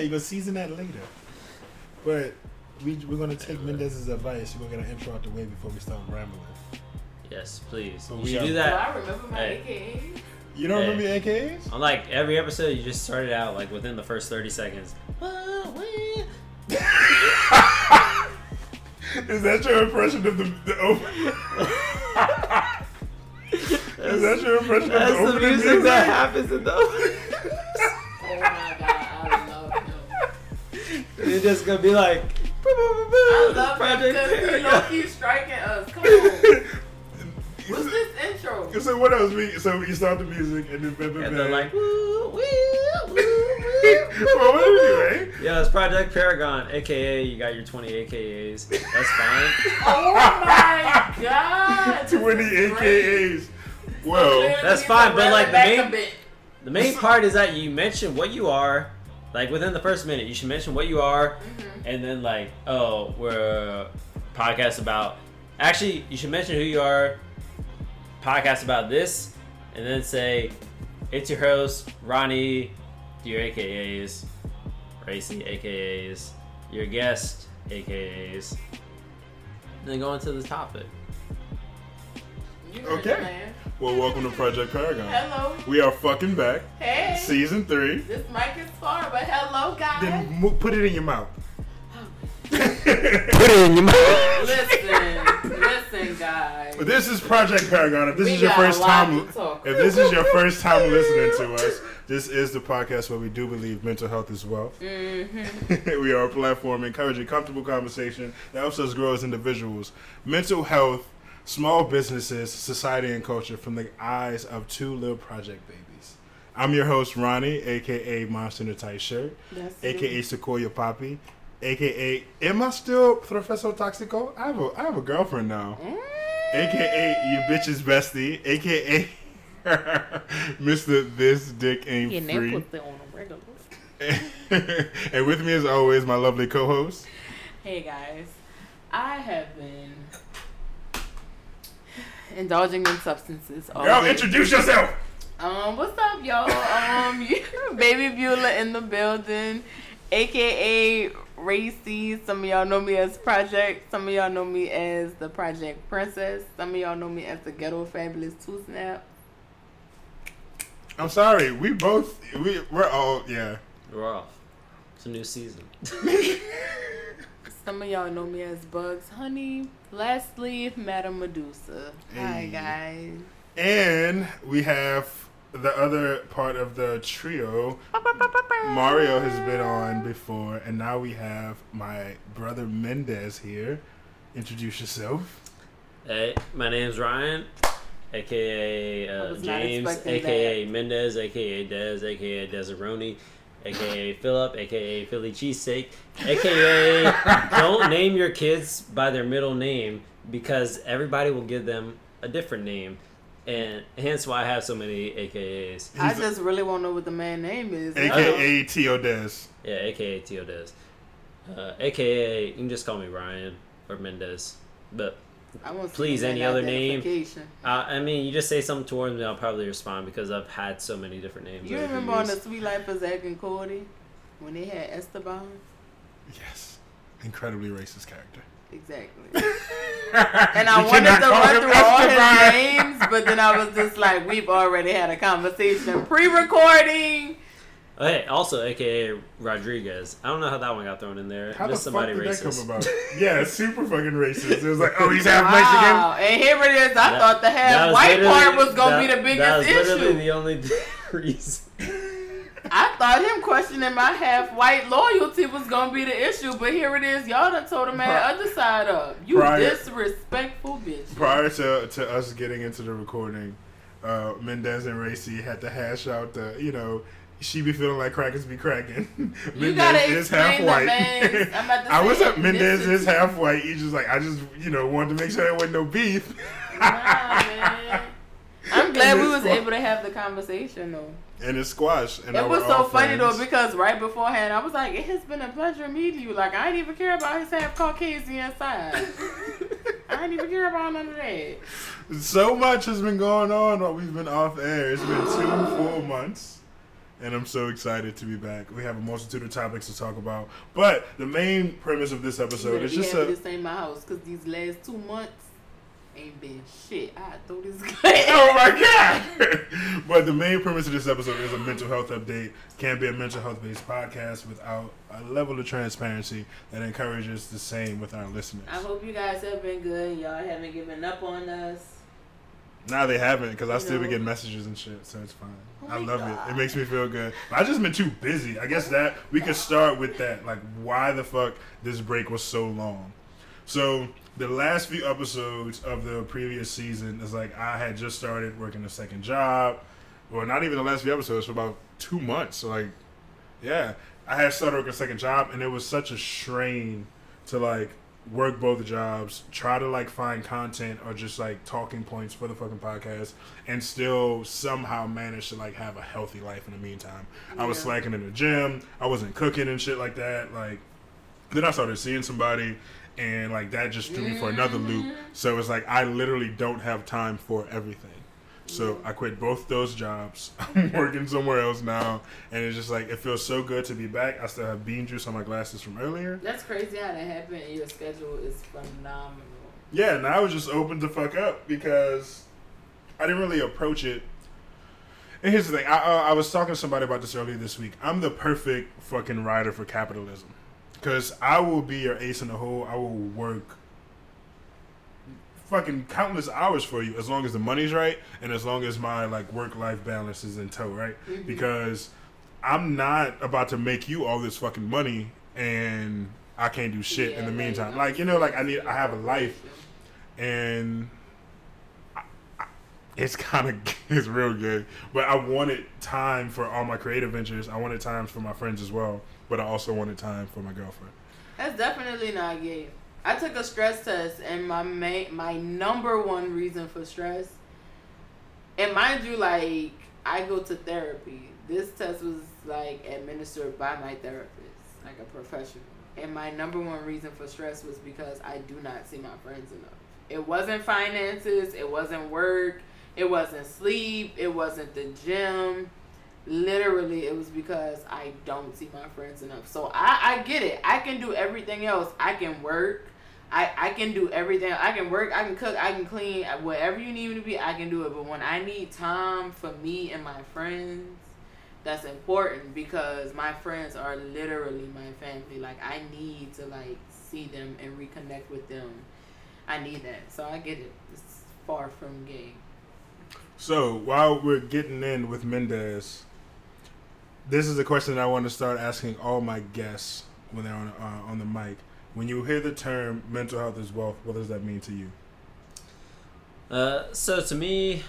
Yeah, you go season that later. But we're gonna take Mendez's advice. We're gonna get an intro out the way before we start rambling. Yes, please. So we should do that. Well, I remember my AKAs. You don't remember your AKAs? I'm like every episode. You just started out like within the first 30 seconds. Is that your impression of the opening? Is that your impression of the opening? That's the music that happens in the opening. Oh my god, I love him. You're just gonna be like, I love Project Paragon. Y'all keep striking us. Come on. What's this intro? So what else? So you start the music and then they're like, woo, woo, woo. Well, what are you, eh? Yeah, it's Project Paragon, aka you got your 20 AKAs. That's fine. Oh my god! 20 AKAs. Whoa. That's fine, but like the main part is that you mention what you are. Like within the first minute, you should mention what you are, and then like, oh, we're a podcast about. Actually, you should mention who you are. Podcast about this, and then say, it's your host, Ronnie. Your AKAs, Racy AKAs, your guest AKAs, and then go into the topic. Okay. Well, welcome to Project Paragon. Hello. We are fucking back. Hey. Season 3. This mic is far, but hello, guys. Then put it in your mouth. Put it in your mouth. Listen, guys. But this is Project Paragon. If this is your first time listening to us, this is the podcast where we do believe mental health is wealth. Mm-hmm. We are a platform encouraging comfortable conversation that helps us grow as individuals. Mental health, small businesses, society, and culture from the eyes of two little project babies. I'm your host, Ronnie, a.k.a. Monster in a Tight Shirt, a.k.a. Sequoia Poppy, a.k.a. Am I still Professor Toxico? I have a girlfriend now. Mm. A.k.a. Your bitch's bestie, a.k.a. Mr. This Dick Ain't Free. And with me as always, my lovely co-host. Hey guys, I have been indulging in substances all day. Girl, introduce yourself. What's up, y'all? Baby Beulah in the building, aka Racy. Some of y'all know me as Project. Some of y'all know me as the Project Princess. Some of y'all know me as the Ghetto Fabulous Two Snap. I'm sorry. We're off. It's a new season. Some of y'all know me as Bugs Honey. Lastly, Madam Medusa. Hey. Hi, guys. And we have the other part of the trio. Mario has been on before, and now we have my brother Mendez here. Introduce yourself. Hey, my name's Ryan. AKA James, AKA that. Mendez, AKA Dez, AKA Dezeroni, AKA Philip, AKA Philly Cheesesteak, AKA don't name your kids by their middle name because everybody will give them a different name. And hence why I have so many AKAs. I just really want to know what the man name is. AKA Tio Dez. Yeah, AKA Tio Dez. AKA, you can just call me Ryan or Mendez. But please, any other name. You just say something towards me, I'll probably respond because I've had so many different names. You remember on the Suite Life of Zack and Cody when they had Esteban? Yes. Incredibly racist character. Exactly. And I wanted to run through all his names, but then I was just like, we've already had a conversation pre-recording. Oh, hey, also, a.k.a. Rodriguez. I don't know how that one got thrown in there. How just the fuck did that come about? Yeah, super fucking racist. It was like, oh, he's half Mexican. And here it is. I thought the half-white part was going to be the biggest issue. That was literally the only reason. I thought him questioning my half-white loyalty was going to be the issue, but here it is. Y'all done told the man other side up. Disrespectful bitch. Prior to us getting into the recording, Mendez and Racy had to hash out she be feeling like crackers be cracking. Mendez is half white. I was at Mendez is half white. He's just like, I just, wanted to make sure there wasn't no beef. Nah, man. I'm glad we was able to have the conversation, though. And it's squash. And it was so funny, though, because right beforehand, I was like, it has been a pleasure meeting you. Like, I didn't even care about his half Caucasian side. I didn't even care about none of that. So much has been going on while we've been off air. It's been 2 full months. and I'm so excited to be back. We have a multitude of topics to talk about, but the main premise of this episode is just this ain't my house, because these last 2 months ain't been shit. I throw this guy. Oh my god! But the main premise of this episode is a mental health update. Can't be a mental health based podcast without a level of transparency that encourages the same with our listeners. I hope you guys have been good. Y'all haven't given up on us. Nah, they haven't, because I still be getting messages and shit, so it's fine. Oh, I love it. It makes me feel good. But I just been too busy. I guess that we could start with that. Like, why the fuck this break was so long? So the last few episodes of the previous season is like I had just started working a second job. Well, not even the last few episodes, for about 2 months. So like, yeah, I had started working a second job, and it was such a strain to like work both jobs, try to like find content or just like talking points for the fucking podcast, and still somehow manage to like have a healthy life in the meantime. Yeah. I was slacking in the gym. I wasn't cooking and shit like that. Like, then I started seeing somebody, and like that just threw me for another loop. So it's like I literally don't have time for everything. So I quit both those jobs. I'm working somewhere else now, and it's just like it feels so good to be back. I still have bean juice on my glasses from earlier. That's crazy how that happened. Your schedule is phenomenal. Yeah, and I was just open to fuck up because I didn't really approach it. And here's the thing: I was talking to somebody about this earlier this week. I'm the perfect fucking rider for capitalism. Because I will be your ace in the hole. I will work fucking countless hours for you as long as the money's right and as long as my like work-life balance is in tow, right? Mm-hmm. Because I'm not about to make you all this fucking money and I can't do shit in the meantime. Like, you know, like I have a life, and it's real good. But I wanted time for all my creative ventures. I wanted time for my friends as well. But I also wanted time for my girlfriend. That's definitely not gay. I took a stress test, and my number one reason for stress, and mind you, like, I go to therapy. This test was, like, administered by my therapist, like a professional. And my number one reason for stress was because I do not see my friends enough. It wasn't finances. It wasn't work. It wasn't sleep. It wasn't the gym. Literally, it was because I don't see my friends enough. So I get it. I can do everything else. I can work. I can do everything. I can work. I can cook. I can clean. Whatever you need me to be, I can do it. But when I need time for me and my friends, that's important, because my friends are literally my family. Like, I need to, like, see them and reconnect with them. I need that. So I get it. It's far from gay. So while we're getting in with Mendez, this is a question that I want to start asking all my guests when they're on the mic. When you hear the term mental health is wealth, what does that mean to you? So to me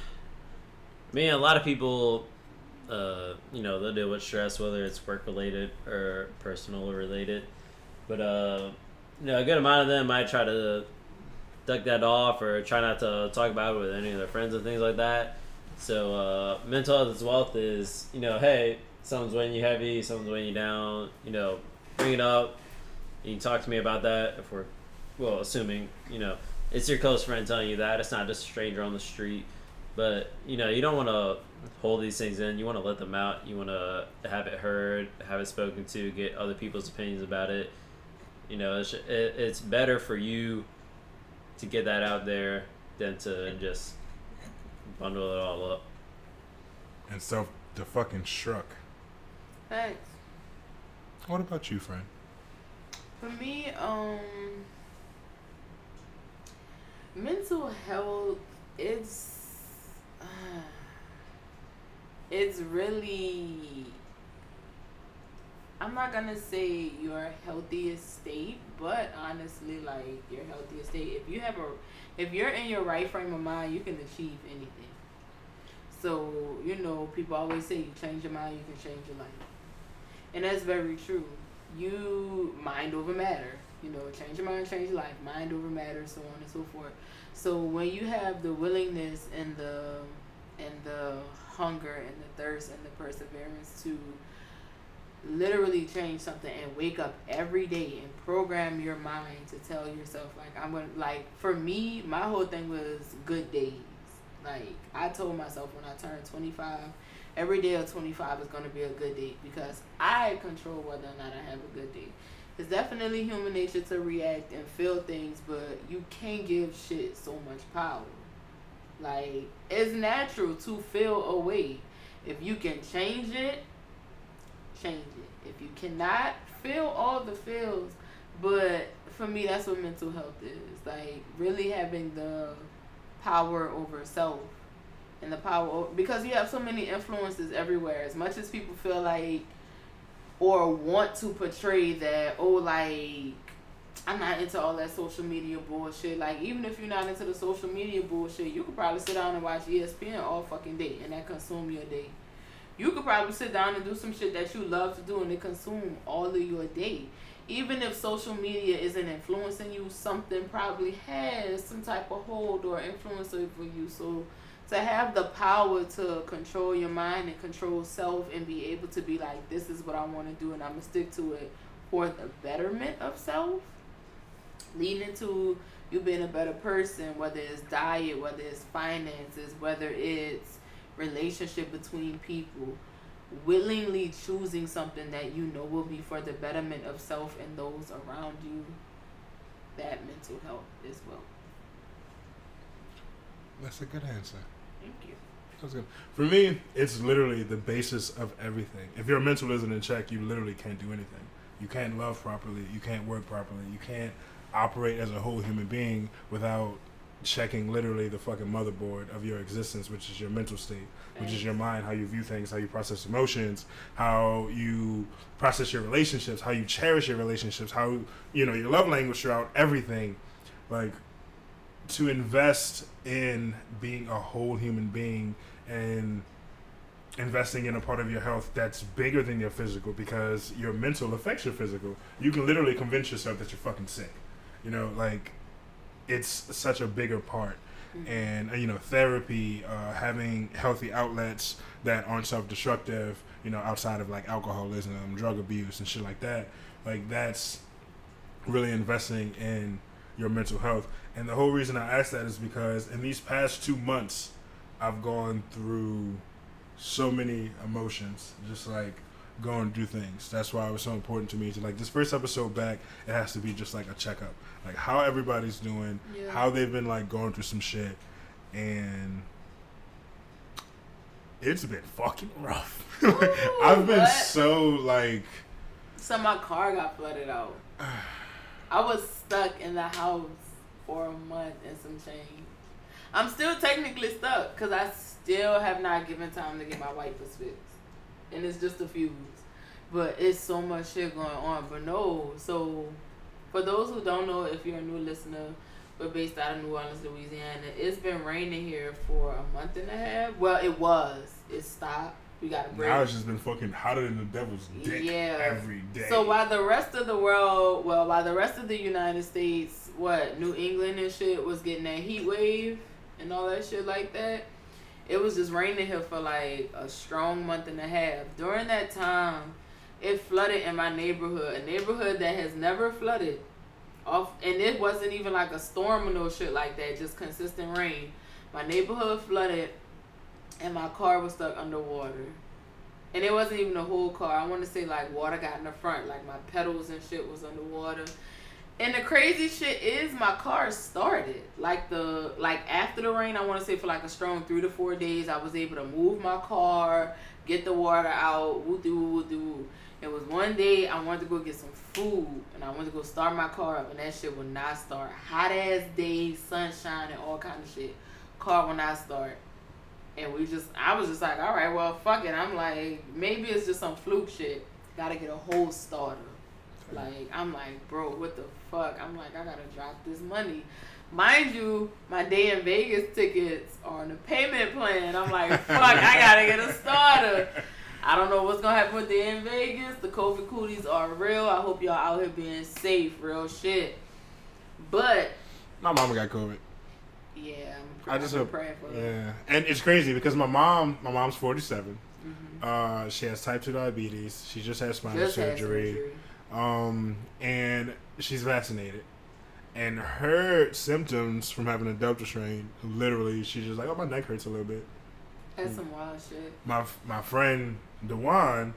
and a lot of people, you know, they'll deal with stress, whether it's work-related or personal-related. But, you know, a good amount of them might try to duck that off or try not to talk about it with any of their friends and things like that. So mental health is wealth is, you know, hey, someone's weighing you heavy, someone's weighing you down, you know, bring it up. You can talk to me about that if we're, well, assuming, you know, it's your close friend telling you that. It's not just a stranger on the street. But, you know, you don't want to hold these things in. You want to let them out. You want to have it heard, have it spoken to, get other people's opinions about it. You know, it's better for you to get that out there than to just bundle it all up. And so the fucking struck. Thanks. What about you, friend? For me, mental health, it's really, I'm not gonna say your healthiest state, but honestly, like, your healthiest state, if you're in your right frame of mind, you can achieve anything. So, you know, people always say you change your mind, you can change your life. And that's very true. You, mind over matter. You know, change your mind, change your life. Mind over matter, so on and so forth. So when you have the willingness and the hunger and the thirst and the perseverance to literally change something and wake up every day and program your mind to tell yourself, like, I'm gonna, like, for me, my whole thing was good days. Like, I told myself when I turned 25 every day of 25 is going to be a good day because I control whether or not I have a good day. It's definitely human nature to react and feel things, but you can't give shit so much power. Like, it's natural to feel a way. If you can change it, change it. If you cannot, feel all the feels. But for me, that's what mental health is. Like, really having the power over self and the power over, because you have so many influences everywhere. As much as people feel like or want to portray that, oh, like, I'm not into all that social media bullshit. Like, even if you're not into the social media bullshit, you could probably sit down and watch ESPN all fucking day, and that consume your day. You could probably sit down and do some shit that you love to do, and it consume all of your day. Even if social media isn't influencing you, something probably has some type of hold or influence over you. So to have the power to control your mind and control self and be able to be like, this is what I want to do, and I'm going to stick to it for the betterment of self, leading to you being a better person, whether it's diet, whether it's finances, whether it's relationship between people, willingly choosing something that you know will be for the betterment of self and those around you. That mental health as well. That's a good answer. Thank you. That's good. For me, it's literally the basis of everything. If your mental isn't in check, you literally can't do anything. You can't love properly. You can't work properly. You can't operate as a whole human being without checking literally the fucking motherboard of your existence, which is your mental state, which is your mind, how you view things, how you process emotions, how you process your relationships, how you cherish your relationships, how, you know, your love language throughout everything. Like, to invest in being a whole human being and investing in a part of your health that's bigger than your physical, because your mental affects your physical. You can literally convince yourself that you're fucking sick. You know, like, it's such a bigger part. And, you know, therapy, having healthy outlets that aren't self-destructive, you know, outside of, like, alcoholism, drug abuse, and shit like that. Like, that's really investing in your mental health. And the whole reason I ask that is because in these past 2 months, I've gone through so many emotions, just, like, going through things. That's why it was so important to me to, like, this first episode back, it has to be just like a checkup, like how everybody's doing, how they've been, like, going through some shit. And it's been fucking rough. Like, I've been so, like, so my car got flooded out. I was stuck in the house for a month and some change. I'm still technically stuck because I still have not given time to get my wipers fixed. And it's just a fuse. But it's so much shit going on. But no, so for those who don't know, if you're a new listener, we're based out of New Orleans, Louisiana. It's been raining here for a month and a half. Well, it was. It stopped. We got a break. Now it's just been fucking hotter than the devil's dick every day. So while the rest of the world, well, while the rest of the United States, what, New England and shit was getting that heat wave and all that shit like that, it was just raining here for like a strong month and a half. During that time, it flooded in my neighborhood, a neighborhood that has never flooded. And it wasn't even like a storm or no shit like that, just consistent rain. My neighborhood flooded, and my car was stuck underwater. And it wasn't even a whole car. I want to say, like, water got in the front, like my pedals and shit was underwater. And the crazy shit is my car started. Like after the rain, I want to say for like a strong 3 to 4 days, I was able to move my car, get the water out, woo-doo. It was one day I wanted to go get some food, and I wanted to go start my car up, and that shit would not start. Hot ass day, sunshine, and all kind of shit. Car would not start. And I was just like, all right, well, fuck it. I'm like, maybe it's just some fluke shit. Gotta get a whole starter. Like, I'm like, bro, what the fuck? I'm like, I gotta drop this money. Mind you, my Day in Vegas tickets are on a payment plan. I'm like, fuck, I gotta get a starter. I don't know what's gonna happen with Day in Vegas. The COVID cooties are real. I hope y'all out here being safe. Real shit. But my mama got COVID. Yeah, I'm praying for it. Yeah, and it's crazy because my mom's 47. Mm-hmm. She has type 2 diabetes. She just had spinal surgery. And she's vaccinated, and her symptoms from having a Delta strain, literally, she's just like, oh, my neck hurts a little bit. That's some wild shit. My friend DeWan,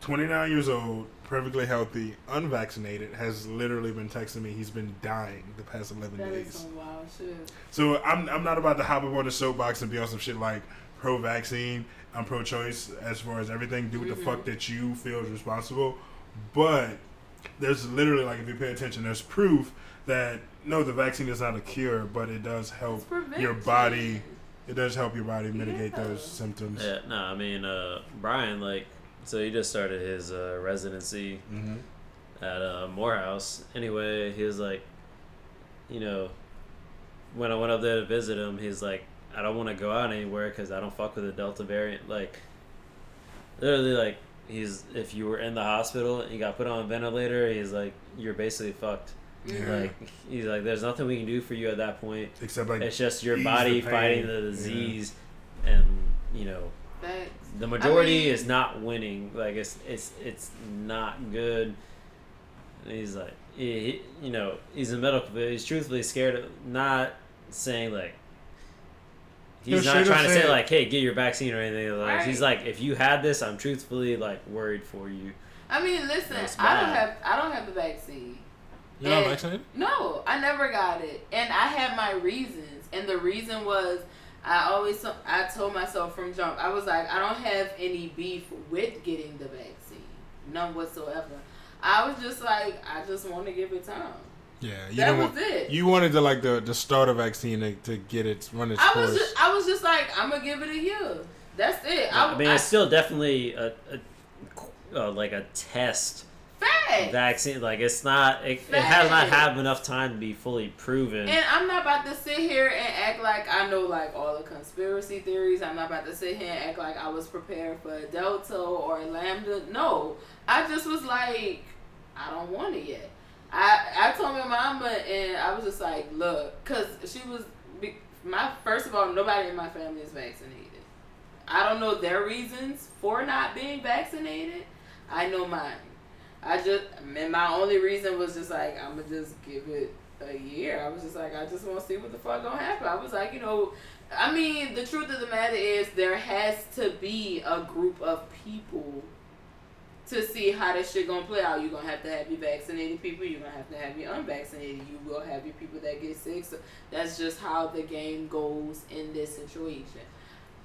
29 years old, perfectly healthy, unvaccinated, has literally been texting me. He's been dying the past 11 days. That is some wild shit. So I'm not about to hop up on the soapbox and be on some shit like pro-vaccine. I'm pro-choice as far as everything. Do what the fuck that you feel is responsible. But there's literally, like, if you pay attention, there's proof that, no, the vaccine is not a cure, but it does help your body. It does help your body mitigate those symptoms. Yeah, no, I mean, Brian, like, so he just started his residency at Morehouse. Anyway, he was like, you know, when I went up there to visit him, he's like, I don't want to go out anywhere because I don't fuck with the Delta variant. Like, literally, like, if you were in the hospital and you got put on a ventilator, he's like, you're basically fucked. Yeah. Like, he's like, there's nothing we can do for you at that point. Except, like, it's just your body fighting the disease, and, you know, the majority is not winning. Like, it's not good. And he's like, you know, he's in medical, but he's truthfully scared of not saying, like, he's not trying to say, like, hey, get your vaccine or anything. Like, right. He's like, if you had this, I'm truthfully, like, worried for you. I mean, listen, I don't have the vaccine. You're not vaccinated? No, I never got it, and I had my reasons. And the reason was, I told myself from jump, I was like, I don't have any beef with getting the vaccine, none whatsoever. I was just like, I just want to give it time. Yeah, that was it. You wanted to, like, the starter vaccine to get it run its course. I was just like, I'm gonna give it a year. That's it. Yeah, I mean, it's still definitely a like a test. Fact. Vaccine, like, it's not, it has not had enough time to be fully proven. And I'm not about to sit here and act like I know, like, all the conspiracy theories. I'm not about to sit here and act like I was prepared for Delta or Lambda. No, I just was like, I don't want it yet. I told my mama, and I was just like, look, because she was, first of all, nobody in my family is vaccinated. I don't know their reasons for not being vaccinated. I know mine. My only reason was just like, I'm going to just give it a year. I was just like, I just want to see what the fuck going to happen. I was like, you know, I mean, the truth of the matter is there has to be a group of people to see how this shit going to play out. You're going to have your vaccinated people. You're going to have your unvaccinated. You will have your people that get sick. So that's just how the game goes in this situation.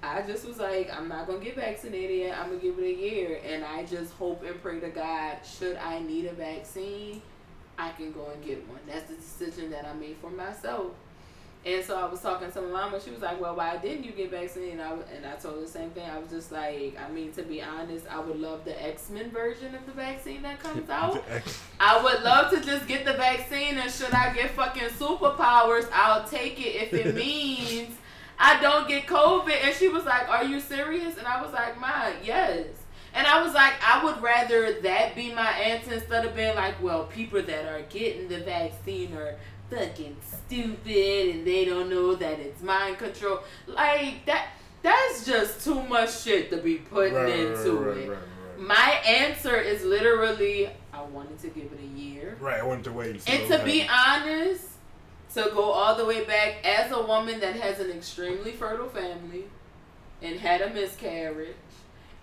I just was like, I'm not going to get vaccinated yet. I'm going to give it a year. And I just hope and pray to God, should I need a vaccine, I can go and get one. That's the decision that I made for myself. And so I was talking to my mom, and she was like, well, why didn't you get vaccinated? And I told her the same thing. I was just like, I mean, to be honest, I would love the X-Men version of the vaccine that comes out. I would love to just get the vaccine, and should I get fucking superpowers, I'll take it if it means I don't get COVID. And she was like, are you serious? And I was like, Ma, yes. And I was like, I would rather that be my answer instead of being like, well, people that are getting the vaccine are fucking stupid and they don't know that it's mind control. Like, that's just too much shit to be putting into it. Right. My answer is literally, I wanted to give it a year. Right, I wanted to wait. And to be honest, to go all the way back, as a woman that has an extremely fertile family and had a miscarriage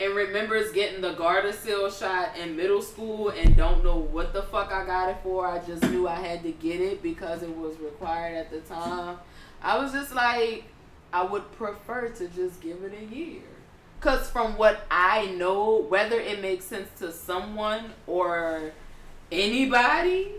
and remembers getting the Gardasil shot in middle school and don't know what the fuck I got it for. I just knew I had to get it because it was required at the time. I was just like, I would prefer to just give it a year. Because from what I know, whether it makes sense to someone or anybody,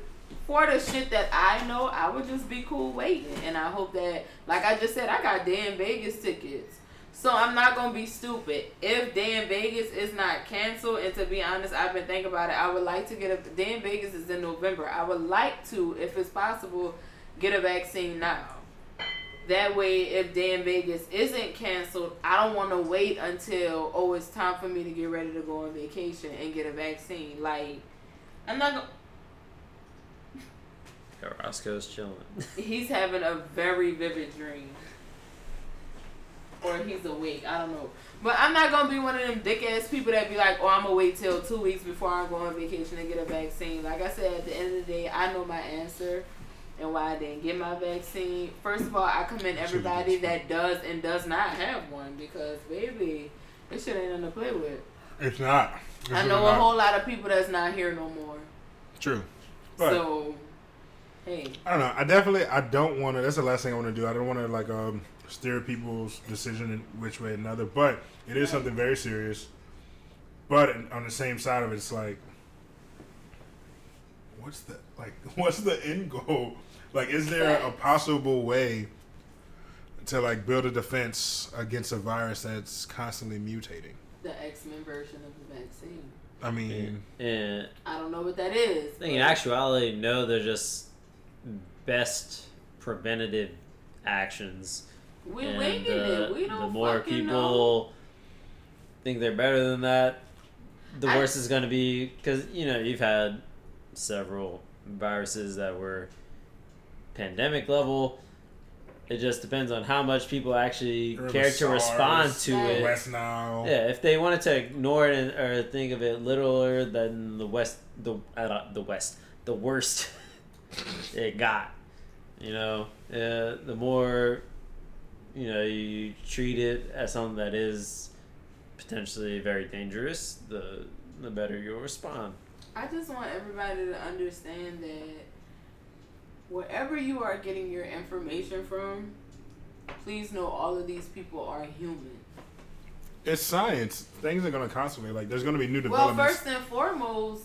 for the shit that I know, I would just be cool waiting. And I hope that, like I just said, I got Day in Vegas tickets. So I'm not going to be stupid. If Day in Vegas is not canceled, and to be honest, I've been thinking about it, I would like to get a, Day in Vegas is in November. I would like to, if it's possible, get a vaccine now. That way, if Day in Vegas isn't canceled, I don't want to wait until, oh, it's time for me to get ready to go on vacation and get a vaccine. Like, I'm not going to. Roscoe's chilling. He's having a very vivid dream. Or he's awake. I don't know. But I'm not going to be one of them dick ass people that be like, oh, I'm going to wait till 2 weeks before I go on vacation and get a vaccine. Like I said, at the end of the day, I know my answer. and why I didn't get my vaccine. First of all, I commend everybody that does and does not have one, because, baby, this shit ain't nothing to play with. It's not. It's I know a whole lot of people that's not here no more. True. But so, hey. I don't know. I don't want to, that's the last thing I want to do. I don't want to, like, steer people's decision in which way or another, but it is something very serious. But on the same side of it, it's like, what's the end goal? Like, is there a possible way to, like, build a defense against a virus that's constantly mutating? The X-Men version of the vaccine. I mean, yeah. I don't know what that is. I think in actuality, no, they're just best preventative actions. We're winging it. We don't fucking know. The more people think they're better than that, the worse it's going to be. Because, you know, you've had several viruses that were pandemic level. It just depends on how much people actually care to respond to it. West Nile. Yeah, if they wanted to ignore it or think of it littler than the worst it got. You know, the more, you know, you treat it as something that is potentially very dangerous, the better you'll respond. I just want everybody to understand that wherever you are getting your information from, please know all of these people are human. It's science. Things are going to constantly, like, there's going to be new developments. Well, first and foremost,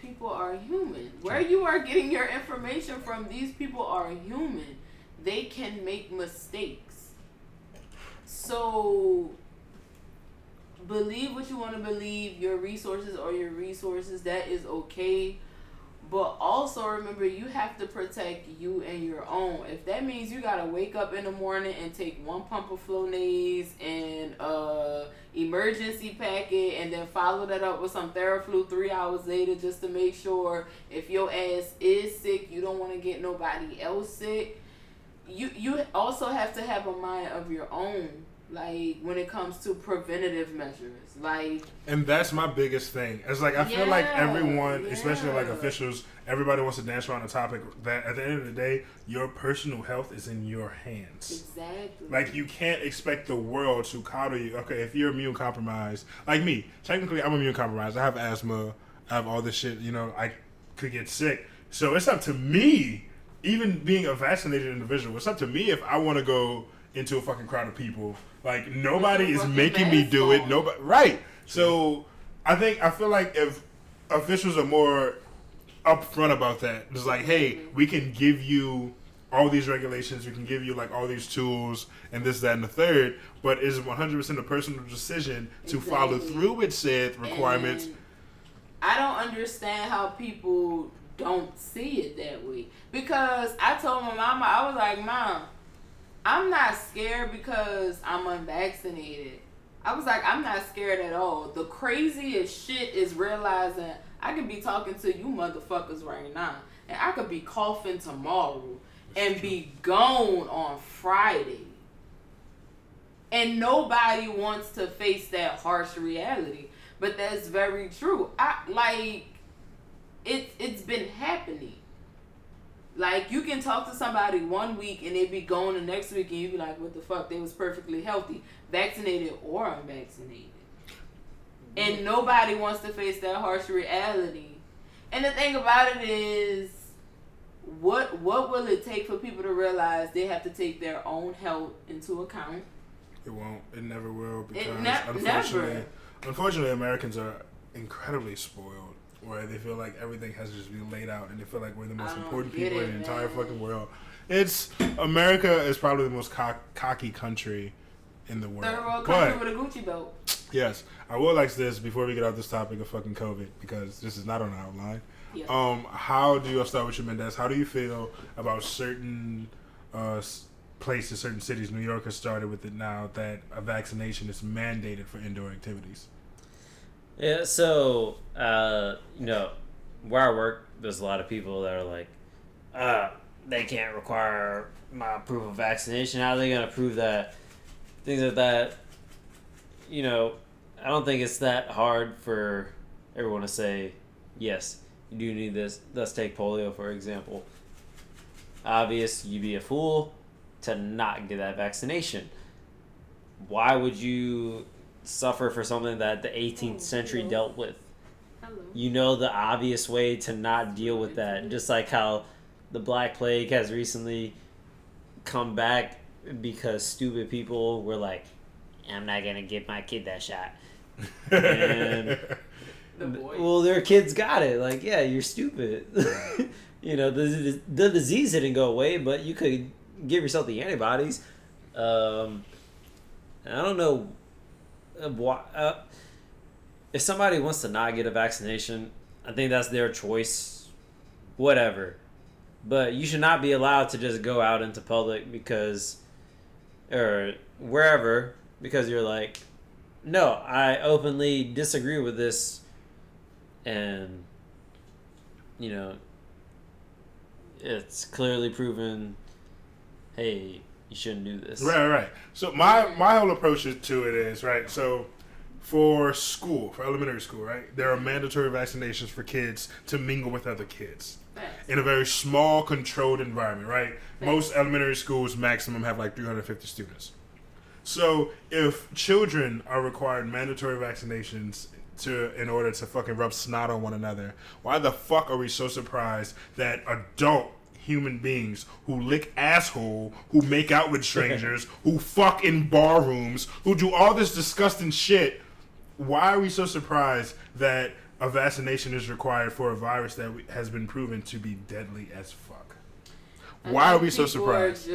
people are human. Where you are getting your information from, these people are human. They can make mistakes. So believe what you want to believe, your resources, that is okay. But also remember, you have to protect you and your own. If that means you gotta wake up in the morning and take one pump of Flonase and emergency packet, and then follow that up with some Theraflu 3 hours later, just to make sure if your ass is sick, you don't want to get nobody else sick. You also have to have a mind of your own, like, when it comes to preventative measures, like. And that's my biggest thing. It's like, I feel like everyone, especially like officials, everybody wants to dance around a topic that at the end of the day, your personal health is in your hands. Exactly. Like, you can't expect the world to coddle you. Okay, if you're immune compromised, like me, technically I'm immune compromised. I have asthma. I have all this shit. You know, I could get sick. So it's up to me, even being a vaccinated individual, it's up to me if I want to go into a fucking crowd of people. Like, nobody is making me do it. Nobody, right? So, I feel like if officials are more upfront about that, it's like, hey, we can give you all these regulations, we can give you like all these tools, and this, that, and the third. But it's 100% a personal decision to follow through with said requirements. And I don't understand how people don't see it that way. Because I told my mama, I was like, Mom, I'm not scared because I'm unvaccinated. I was like, I'm not scared at all. The craziest shit is realizing I could be talking to you motherfuckers right now, and I could be coughing tomorrow and be gone on Friday. And nobody wants to face that harsh reality. But that's very true. It's been happening. Like, you can talk to somebody one week and they be gone the next week, and you be like, what the fuck? They was perfectly healthy, vaccinated or unvaccinated. And nobody wants to face that harsh reality. And the thing about it is, what will it take for people to realize they have to take their own health into account? It won't. It never will, because unfortunately, Americans are incredibly spoiled, where they feel like everything has just been laid out, and they feel like we're the most important people in the entire fucking world. America is probably the most cocky country in the world. Third world country with a Gucci belt. Yes. I would like this, before we get out this topic of fucking COVID, because this is not on our outline. Yeah. How do you, I'll start with you, Mendez, how do you feel about certain places, certain cities, New York has started with it now, that a vaccination is mandated for indoor activities? Yeah, so, you know, where I work, there's a lot of people that are like, they can't require my proof of vaccination. How are they going to prove that? Things like that. You know, I don't think it's that hard for everyone to say, yes, you do need this. Let's take polio, for example. obvious you'd be a fool to not get that vaccination. Why would you suffer for something that the 18th century dealt with? You know the obvious way to not deal with that. Just like how the Black Plague has recently come back because stupid people were like, I'm not going to give my kid that shot. And, well, their kids got it. Like, yeah, you're stupid. You know, the disease didn't go away, but you could give yourself the antibodies. I don't know why. If somebody wants to not get a vaccination, I think that's their choice. Whatever. But you should not be allowed to just go out into public because, or wherever, because you're like, no, I openly disagree with this. And, you know, it's clearly proven, hey, you shouldn't do this. Right. So my whole approach to it is, right, so for school, for elementary school, right, there are mandatory vaccinations for kids to mingle with other kids in a very small, controlled environment, right? Most elementary schools maximum have like 350 students. So if children are required mandatory vaccinations in order to fucking rub snot on one another, why the fuck are we so surprised that adult human beings who lick asshole, who make out with strangers, who fuck in bar rooms, who do all this disgusting shit, why are we so surprised that a vaccination is required for a virus that has been proven to be deadly as fuck? Why are we so surprised?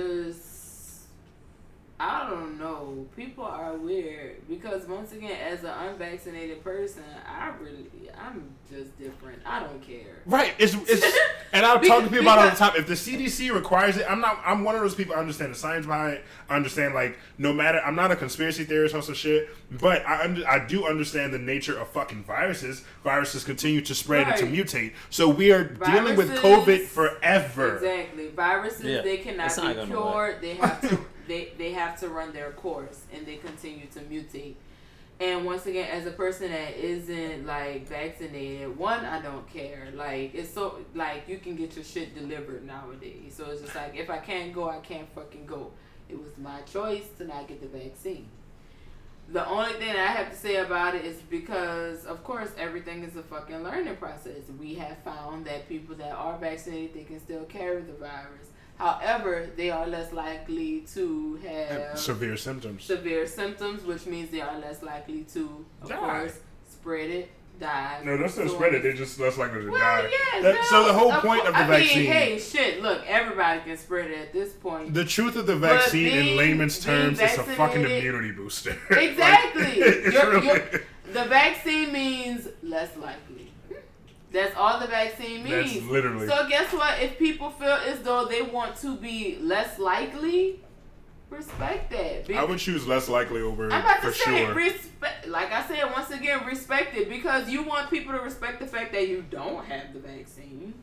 I don't know. People are weird because, once again, as an unvaccinated person, I'm just different. I don't care. Right. It's and I'll talk to people about it all the time. If the CDC requires it, I'm one of those people. I understand the science behind it. I understand, like, no matter, I'm not a conspiracy theorist or some shit, but I do understand the nature of fucking viruses. Viruses continue to spread and to mutate. So we are dealing with COVID forever. Exactly. Viruses, they cannot be cured. They have to... They have to run their course, and they continue to mutate. And once again, as a person that isn't, like, vaccinated, one, I don't care. Like, it's so, like, you can get your shit delivered nowadays. So it's just like, if I can't go, I can't fucking go. It was my choice to not get the vaccine. The only thing I have to say about it is because, of course, everything is a fucking learning process. We have found that people that are vaccinated, they can still carry the virus. However, they are less likely to have severe symptoms, which means they are less likely to, of course, spread it, die. No, they're still spread it. They're just less likely to die. Yeah, so the whole point of the vaccine. I mean, hey, shit, look, everybody can spread it at this point. The truth of the vaccine, in layman's terms, is a fucking immunity booster. Exactly. Like, the vaccine means less likely. That's all the vaccine means. That's literally. So guess what? If people feel as though they want to be less likely, respect that. I would choose less likely over. I'm about to say respect. Like I said, once again, respect it, because you want people to respect the fact that you don't have the vaccine.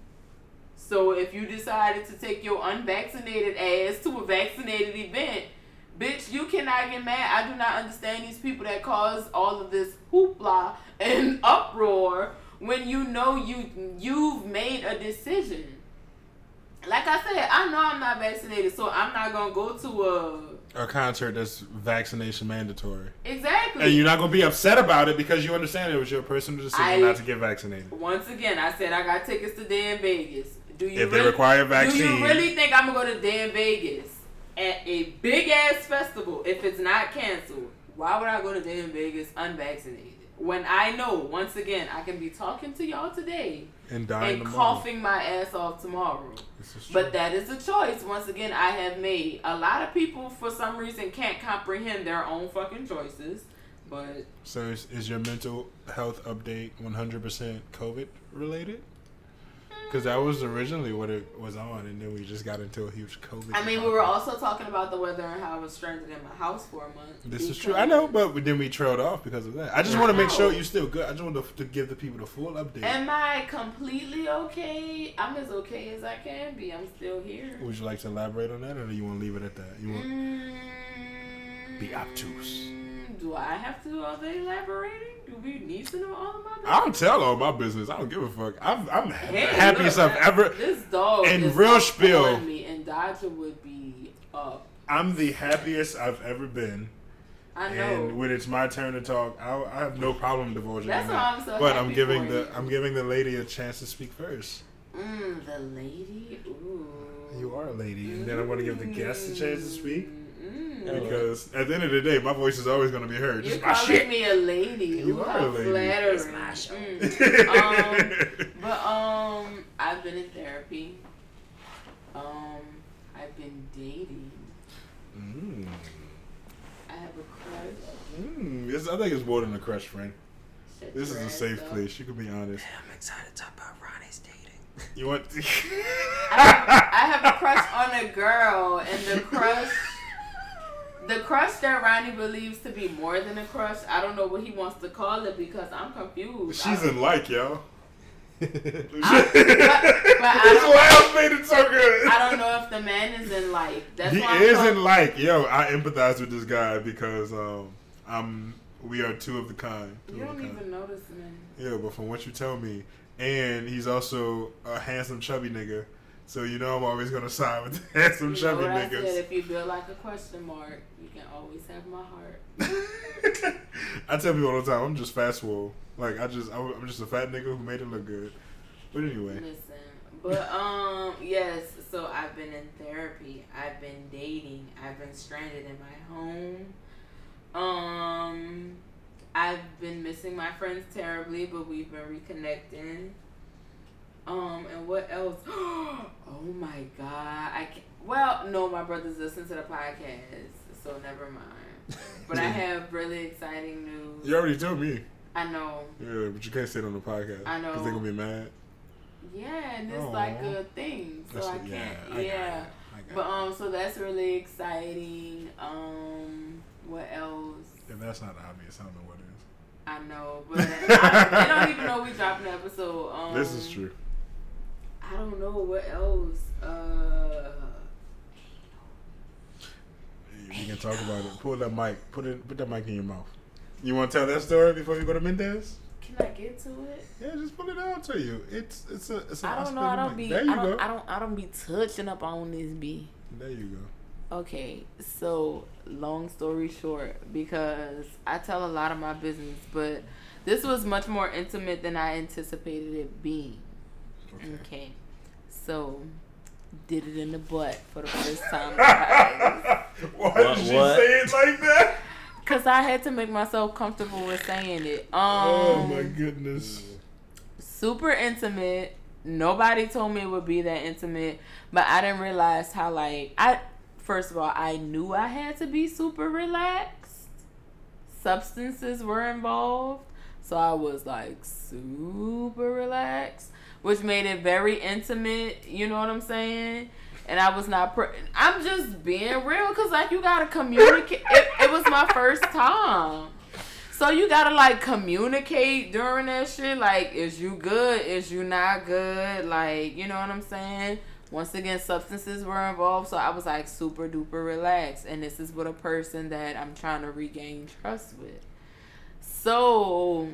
So if you decided to take your unvaccinated ass to a vaccinated event, bitch, you cannot get mad. I do not understand these people that cause all of this hoopla and uproar. When you know you've made a decision. Like I said, I know I'm not vaccinated, so I'm not going to go to a concert that's vaccination mandatory. Exactly. And you're not going to be upset about it because you understand it was your personal decision not to get vaccinated. Once again, I said I got tickets to Day in Vegas. If they require a vaccine. Do you really think I'm going to go to Day in Vegas at a big-ass festival if it's not canceled? Why would I go to Day in Vegas unvaccinated? When I know, once again, I can be talking to y'all today and coughing my ass off tomorrow. But that is a choice, once again, I have made. A lot of people, for some reason, can't comprehend their own fucking choices. But so is your mental health update 100% COVID related? Because that was originally what it was on, and then we just got into a huge COVID. I mean, we were also talking about the weather and how I was stranded in my house for a month. This is true. I know, but then we trailed off because of that. I just want to make sure you're still good. I just want to give the people the full update. Am I completely okay? I'm as okay as I can be. I'm still here. Would you like to elaborate on that, or do you want to leave it at that? You want be obtuse. Do I have to do all the elaborating? Do we need to know all of my business? I don't tell all my business. I don't give a fuck. I'm happiest I've ever. This dog and is real spill. Me Dodger would be up. I'm the happiest I've ever been. I know. And when it's my turn to talk, I have no problem divulging. That's why I'm so happy. But I'm giving the lady a chance to speak first. The lady? Ooh. You are a lady. And then I want to give the guests a chance to speak. Because at the end of the day, my voice is always going to be heard. You're calling me a lady. You are a lady. That's my show. But I've been in therapy. I've been dating. I have a crush. I think it's more than a crush, friend. This is a safe place. You can be honest. Yeah, I'm excited to talk about Ronnie's dating. You want? I have a crush on a girl, and the crush. The crush that Ronnie believes to be more than a crush, I don't know what he wants to call it because I'm confused. She's in like, y'all. I don't know if the man is in like. Yo, I empathize with this guy because we are two of the kind. You don't even notice, man. Yeah, but from what you tell me, and he's also a handsome, chubby nigga. So you know I'm always gonna side with the handsome, chubby niggas. If you feel like a question mark, you can always have my heart. I tell people all the time, I'm just fast swole. Like I'm just a fat nigga who made it look good. But anyway. Listen, but yes. So I've been in therapy. I've been dating. I've been stranded in my home. I've been missing my friends terribly, but we've been reconnecting. And what else? Oh my God. I can't. Well, no, my brother's listening to the podcast, so never mind. But I have really exciting news. You already told me. I know. Yeah, but you can't say it on the podcast. I know. Because they're going to be mad. Yeah, and it's like a thing, so I can't. Yeah. But, so that's really exciting. What else? If that's not obvious, I don't know what it is. I know, but they don't even know we dropped an episode. This is true. I don't know what else. We can talk about it. Pull that mic. Put that mic in your mouth. You want to tell that story before you go to Mendez? Can I get to it? Yeah, just put it out to you. It's I don't know. I don't be touching up on this B. There you go. Okay, so long story short, because I tell a lot of my business, but this was much more intimate than I anticipated it being. Okay. So, did it in the butt for the first time. Why did she say it like that? Because I had to make myself comfortable with saying it. Oh, my goodness. Super intimate. Nobody told me it would be that intimate. But I didn't realize how, like... First of all, I knew I had to be super relaxed. Substances were involved. So, I was, like, super relaxed. Which made it very intimate, you know what I'm saying? And I was not... I'm just being real, because, like, you got to communicate. It was my first time. So, you got to, like, communicate during that shit. Like, is you good? Is you not good? Like, you know what I'm saying? Once again, substances were involved, so I was, like, super duper relaxed. And this is with a person that I'm trying to regain trust with. So,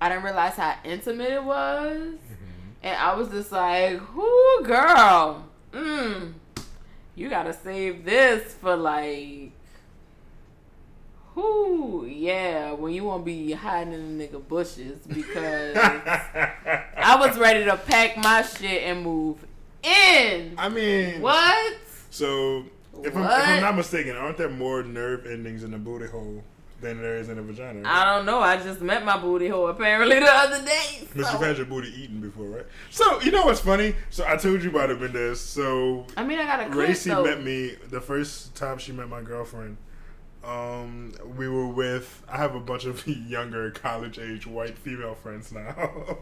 I didn't realize how intimate it was. And I was just like, "Ooh, girl, you gotta save this for like, whoo, yeah, when you wanna be hiding in the nigga bushes." Because I was ready to pack my shit and move in. I mean, what? So, if I'm not mistaken, aren't there more nerve endings in the booty hole than there is in a vagina? Right? I don't know. I just met my booty hole apparently the other day. So. Mr. Patrick booty eating before, right? So, you know what's funny? So, I told you about it, Mendez. So, I mean, I got a clip, Racy though. Met me the first time she met my girlfriend. We were with, I have a bunch of younger college-age white female friends now.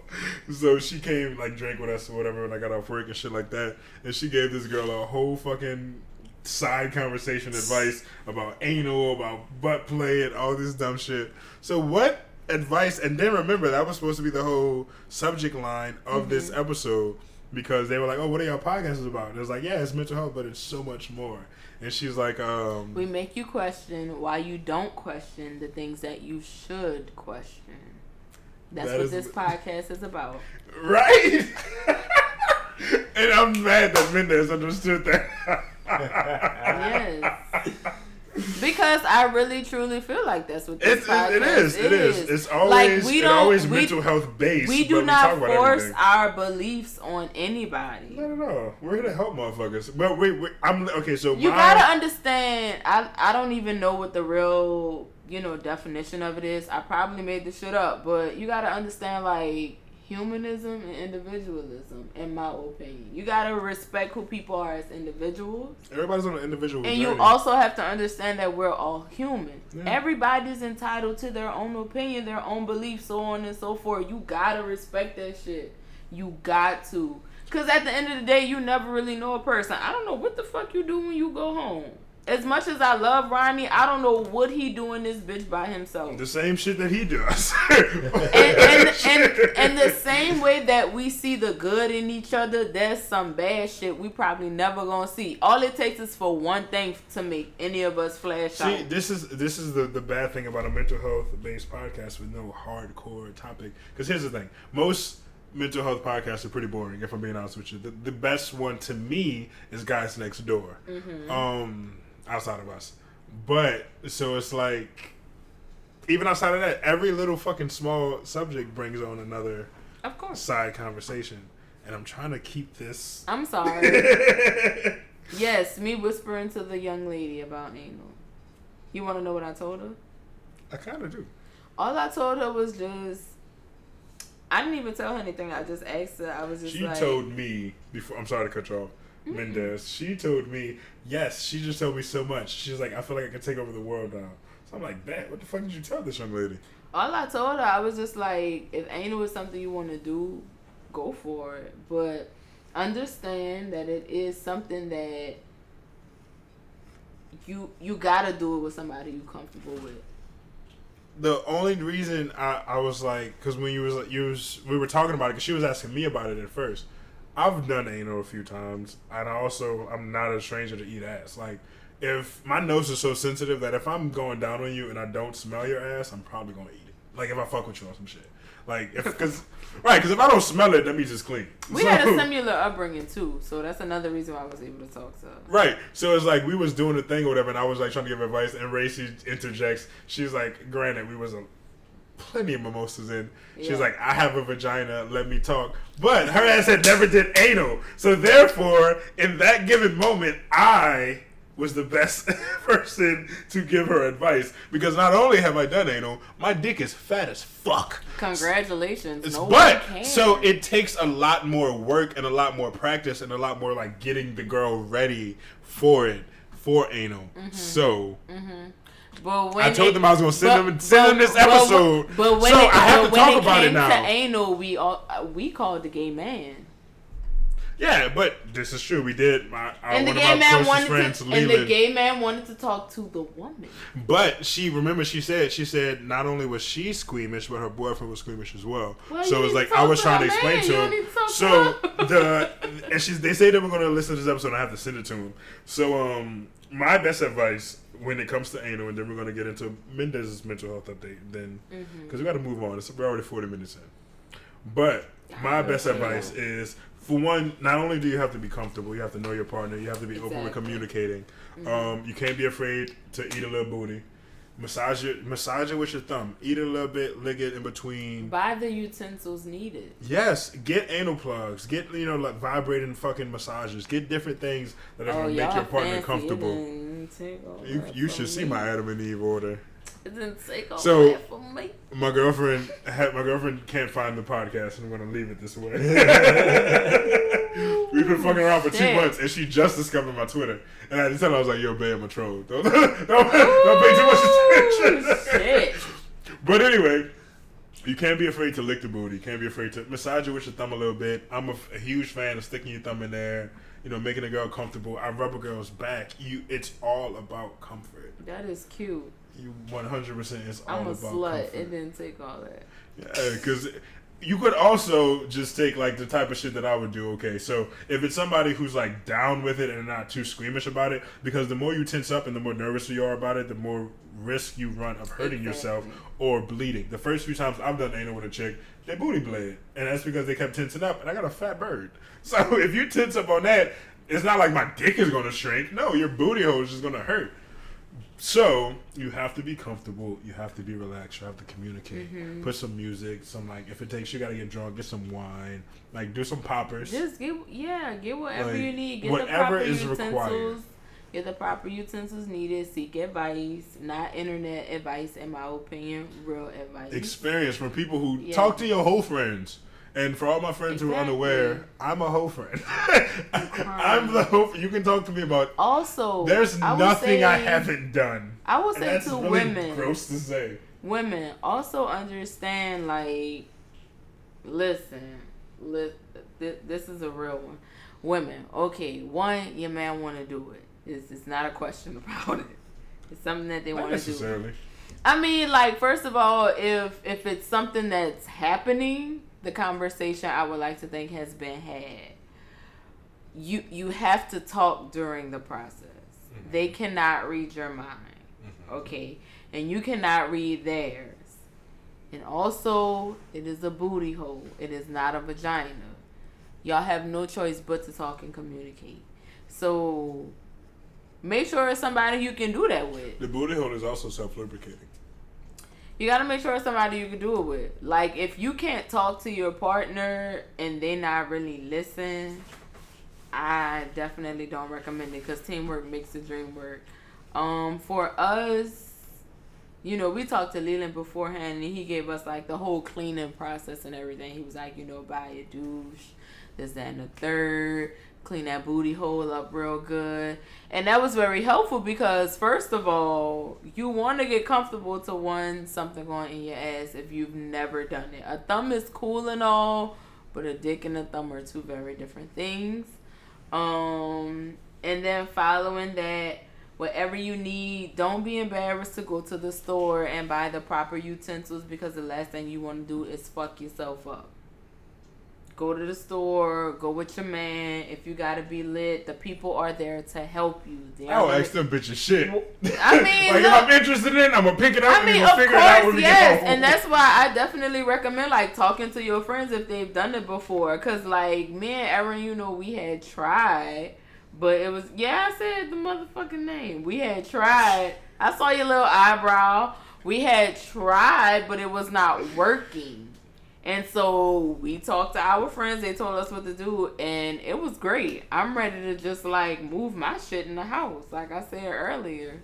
So, she came, like, drank with us or whatever when I got off work and shit like that. And she gave this girl a whole fucking... side conversation advice about anal, about butt play, and all this dumb shit. So what advice? And then remember, that was supposed to be the whole subject line of this episode, because they were like, "Oh, what are your podcasts about?" And it was like, "Yeah, it's mental health, but it's so much more." And she's like, "We make you question why you don't question the things that you should question. That's what this podcast is about, right?" And I'm mad that Mendez understood that. Yes. Because I really truly feel like that's what this podcast it is. It's always, like, it's always mental health based. We do not force our beliefs on anybody. Not at all. We're here to help motherfuckers. Well, wait, I'm okay. So you gotta understand. I don't even know what the real definition of it is. I probably made this shit up, but you gotta understand like humanism and individualism. In my opinion, you gotta respect who people are as individuals. Everybody's on an individual journey. You also have to understand that we're all human. Yeah. Everybody's entitled to their own opinion, their own beliefs, so on and so forth. You gotta respect that shit. You got to, cause at the end of the day, you never really know a person. I don't know what the fuck you do when you go home. As much as I love Ronnie, I don't know what he do in this bitch by himself. The same shit that he does. and the same way that we see the good in each other, there's some bad shit we probably never gonna see. All it takes is for one thing to make any of us flash out. See, this is the bad thing about a mental health based podcast with no hardcore topic. Because here's the thing, most mental health podcasts are pretty boring. If I'm being honest with you, the best one to me is Guys Next Door. Mm-hmm. Outside of us. But so it's like, even outside of that, every little fucking small subject brings on another side conversation. And I'm trying to keep this. I'm sorry. Yes, me whispering to the young lady about anal. You want to know what I told her? I kind of do. All I told her was just, I didn't even tell her anything. I just asked her. I was just She told me before. I'm sorry to cut you off. Mendez, she told me, yes, she just told me so much. She's like, I feel like I could take over the world now. So I'm like, bet, what the fuck did you tell this young lady? All I told her, I was just like, if anal is something you want to do, go for it. But understand that it is something that you got to do it with somebody you're comfortable with. The only reason I was like, because when we were talking about it, because she was asking me about it at first. I've done anal a few times, and I'm not a stranger to eat ass. Like, if my nose is so sensitive that if I'm going down on you and I don't smell your ass, I'm probably going to eat it. Like, if I fuck with you on some shit. Like, because if I don't smell it, that means it's clean. We had a similar upbringing, too, so that's another reason why I was able to talk to her. Right, so it's like, we was doing the thing or whatever, and I was, like, trying to give advice, and Racy interjects. She's like, granted, we was plenty of mimosas in. She's like, I have a vagina, let me talk. But her ass had never did anal. So therefore, in that given moment, I was the best person to give her advice. Because not only have I done anal, my dick is fat as fuck. Congratulations. So it takes a lot more work and a lot more practice and a lot more like getting the girl ready for it, for anal. Mm-hmm. So... Mm-hmm. But when I told them I was going to send them this episode, I have to talk about it now. When it came to anal, we called the gay man. Yeah, but this is true. We did. The gay man wanted to talk to the woman. But she said not only was she squeamish, but her boyfriend was squeamish as well. So it was like I was trying to explain to him. They say they were going to listen to this episode. And I have to send it to him. So my best advice. When it comes to anal, and then we're going to get into Mendez's mental health update, then, because we got to move on. We're already 40 minutes in. But my best advice is, for one, not only do you have to be comfortable, you have to know your partner, you have to be open with communicating. Mm-hmm. You can't be afraid to eat a little booty. Massage it with your thumb. Eat it a little bit, lick it in between. Buy the utensils needed. Yes, get anal plugs. Get like vibrating fucking massagers. Get different things that are gonna make your partner comfortable. You should see my Adam and Eve order. It didn't take all that for me. My girlfriend can't find the podcast, and I'm gonna leave it this way. We've been fucking around for 2 months, and she just discovered my Twitter. And I just told her, I was like, "Yo, babe, I'm a troll. Don't pay too much attention." Shit. But anyway, you can't be afraid to lick the booty. You can't be afraid to massage it with your thumb a little bit. I'm a huge fan of sticking your thumb in there. Making a girl comfortable. I rub a girl's back. It's all about comfort. That is cute. You 100%. It's all about comfort. I'm a slut. Comfort. It didn't take all that. Yeah, because You could also just take, like, the type of shit that I would do, okay? So, if it's somebody who's, like, down with it and not too squeamish about it, because the more you tense up and the more nervous you are about it, the more risk you run of hurting yourself or bleeding. The first few times I've done anal with a chick, they booty bled. And that's because they kept tensing up, and I got a fat bird. So, if you tense up on that, it's not like my dick is going to shrink. No, your booty hole is just going to hurt. So, you have to be comfortable, you have to be relaxed, you have to communicate, mm-hmm. put some music, some, like, if it takes, you gotta get drunk, get some wine, like, do some poppers. Just get whatever, like, you need, get whatever the proper is utensils, required. Get the proper utensils needed, seek advice, not internet advice, in my opinion, real advice. Experience from people who talk to your whole friends. And for all my friends who are unaware, I'm a hoe friend. I'm the hoe. You can talk to me about. Also, there's nothing I haven't done. I would say to women, gross to say. Women also understand. Like, listen, this is a real one. Women, okay, one, your man want to do it. It's not a question about it. It's something that they want to do. Not necessarily. I mean, like, first of all, if it's something that's happening. The conversation I would like to think has been had. You have to talk during the process. Mm-hmm. They cannot read your mind. Mm-hmm. Okay. And you cannot read theirs. And also, it is a booty hole. It is not a vagina. Y'all have no choice but to talk and communicate. So, make sure it's somebody you can do that with. The booty hole is also self-lubricating. You got to make sure it's somebody you can do it with. Like, if you can't talk to your partner and they not really listen, I definitely don't recommend it, because teamwork makes the dream work. For us, you know, we talked to Leland beforehand, and he gave us, like, the whole cleaning process and everything. He was like, you know, buy a douche, this, that, and the third. Clean that booty hole up real good. And that was very helpful because, first of all, you want to get comfortable to one, something going in your ass if you've never done it. A thumb is cool and all, but a dick and a thumb are two very different things. And then following that, whatever you need, don't be embarrassed to go to the store and buy the proper utensils, because the last thing you want to do is fuck yourself up. Go to the store, go with your man. If you gotta be lit, the people are there to help you. I'll ask them bitches shit. I mean, like, look, if I'm interested in it, I'm gonna pick it up and figure it out when we get home. And that's why I definitely recommend, like, talking to your friends if they've done it before. Cause, like, me and Erin, you know, we had tried, but it was I said the motherfucking name. We had tried. I saw your little eyebrow. We had tried, but it was not working. And so we talked to our friends. They told us what to do, and it was great. I'm ready to just, like, move my shit in the house, like I said earlier.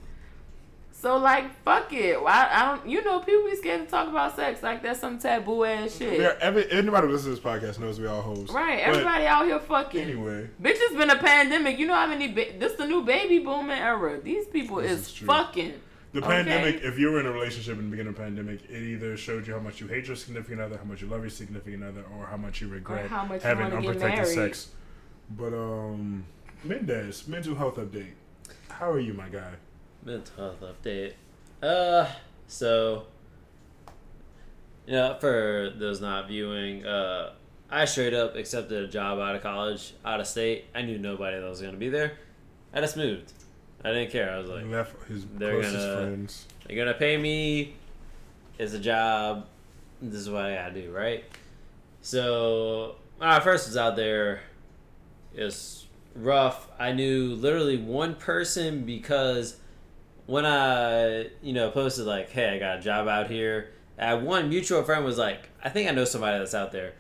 So, like, fuck it. I don't, you know, people be scared to talk about sex. Like, that's some taboo ass shit. Anybody who listens to this podcast knows we all hoes. Right. Everybody out here fucking. Anyway, bitch, it's been a pandemic. You know how many? This the new baby booming era. These people is fucking. The pandemic, if you were in a relationship in the beginning of the pandemic, it either showed you how much you hate your significant other, how much you love your significant other, or how much you regret having unprotected sex. But, Mendez, mental health update. How are you, my guy? Mental health update. So, you know, for those not viewing, I straight up accepted a job out of college, out of state. I knew nobody that was going to be there. I just moved. I didn't care. I was like, left his closest friends. They're gonna pay me. It's a job. This is what I gotta do, right? So when I first was out there, it was rough. I knew literally one person because when I, you know, posted like, "Hey, I got a job out here," I had one mutual friend was like, "I think I know somebody that's out there,"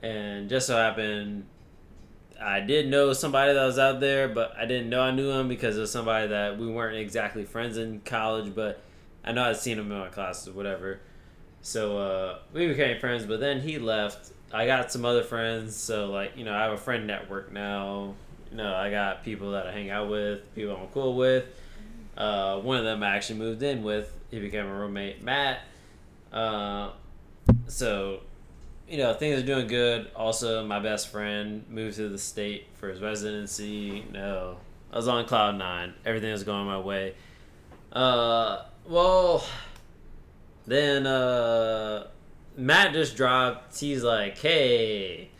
and just so happened. I did know somebody that was out there, but I didn't know I knew him because it was somebody that we weren't exactly friends in college, but I know I'd seen him in my classes or whatever. So we became friends, but then he left. I got some other friends, so, like, you know, I have a friend network now. You know, I got people that I hang out with, people I'm cool with. One of them I actually moved in with. He became a roommate, Matt. So... You know, things are doing good. Also, my best friend moved to the state for his residency. You know, I was on cloud nine. Everything was going my way. Then Matt just dropped, he's like, hey,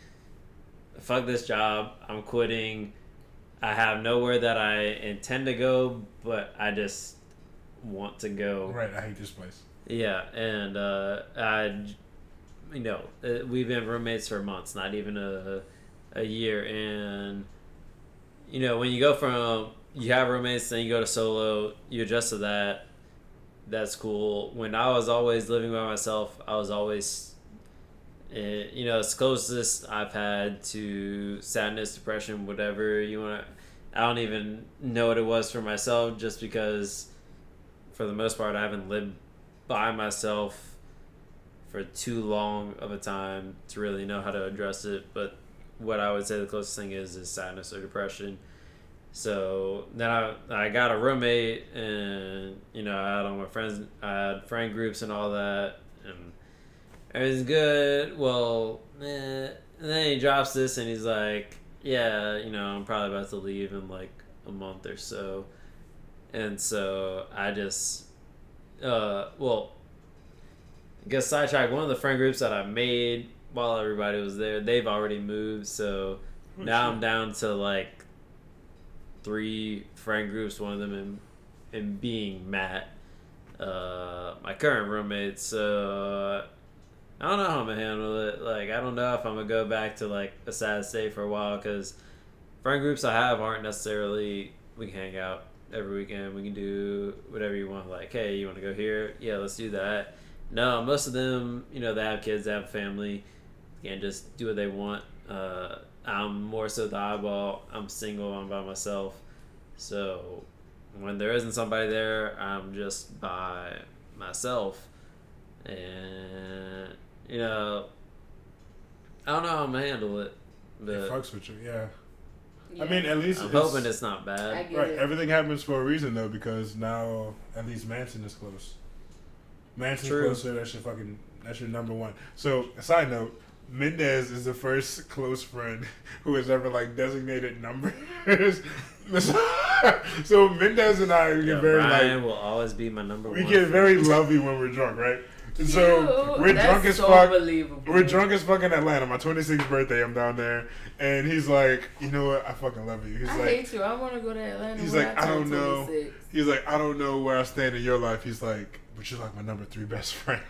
fuck this job, I'm quitting, I have nowhere that I intend to go, but I just want to go. Right, I hate this place. Yeah, and we've been roommates for months, not even a year, and you know, when you go from, you have roommates, then you go to solo, you adjust to that, that's cool. When I was always living by myself, I was always, you know, it's closest I've had to sadness, depression, whatever you want to, I don't even know what it was for myself, just because for the most part I haven't lived by myself for too long of a time to really know how to address it. But what I would say the closest thing is sadness or depression. So then I got a roommate, and you know, I had all my friends, I had friend groups and all that, and everything's good. Well, and then he drops this and he's like, yeah, you know, I'm probably about to leave in like a month or so. And so I just I guess sidetrack, one of the friend groups that I made while everybody was there, they've already moved, so now I'm down to like 3 friend groups, one of them in being Matt, my current roommate. So I don't know how I'm gonna handle it. Like, I don't know if I'm gonna go back to like a sad state for a while, because friend groups I have aren't necessarily, we can hang out every weekend, we can do whatever you want, like, hey, you want to go here, yeah, let's do that. No, most of them, you know, they have kids, they have a family, and just do what they want. I'm more so the eyeball. I'm single, I'm by myself. So when there isn't somebody there, I'm just by myself. And, you know, I don't know how I'm going to handle it. But it fucks with you, yeah. I mean, at least I'm hoping it's not bad. Right, everything happens for a reason, though, because now at least Manson is close. Manson's close, so that's your number one. So, a side note, Mendez is the first close friend who has ever, like, designated numbers. So, Mendez and I get very, Ryan will always be my number one. We get very lovey when we're drunk, right? Cute. So, we're that's drunk as so fuck. Believable. We're drunk as fuck in Atlanta. My 26th birthday, I'm down there. And he's like, you know what? I fucking love you. He's I like, hate you. I want to go to Atlanta. He's like, I don't know. 26. He's like, I don't know where I stand in your life. He's like, but you're like my number 3 best friend.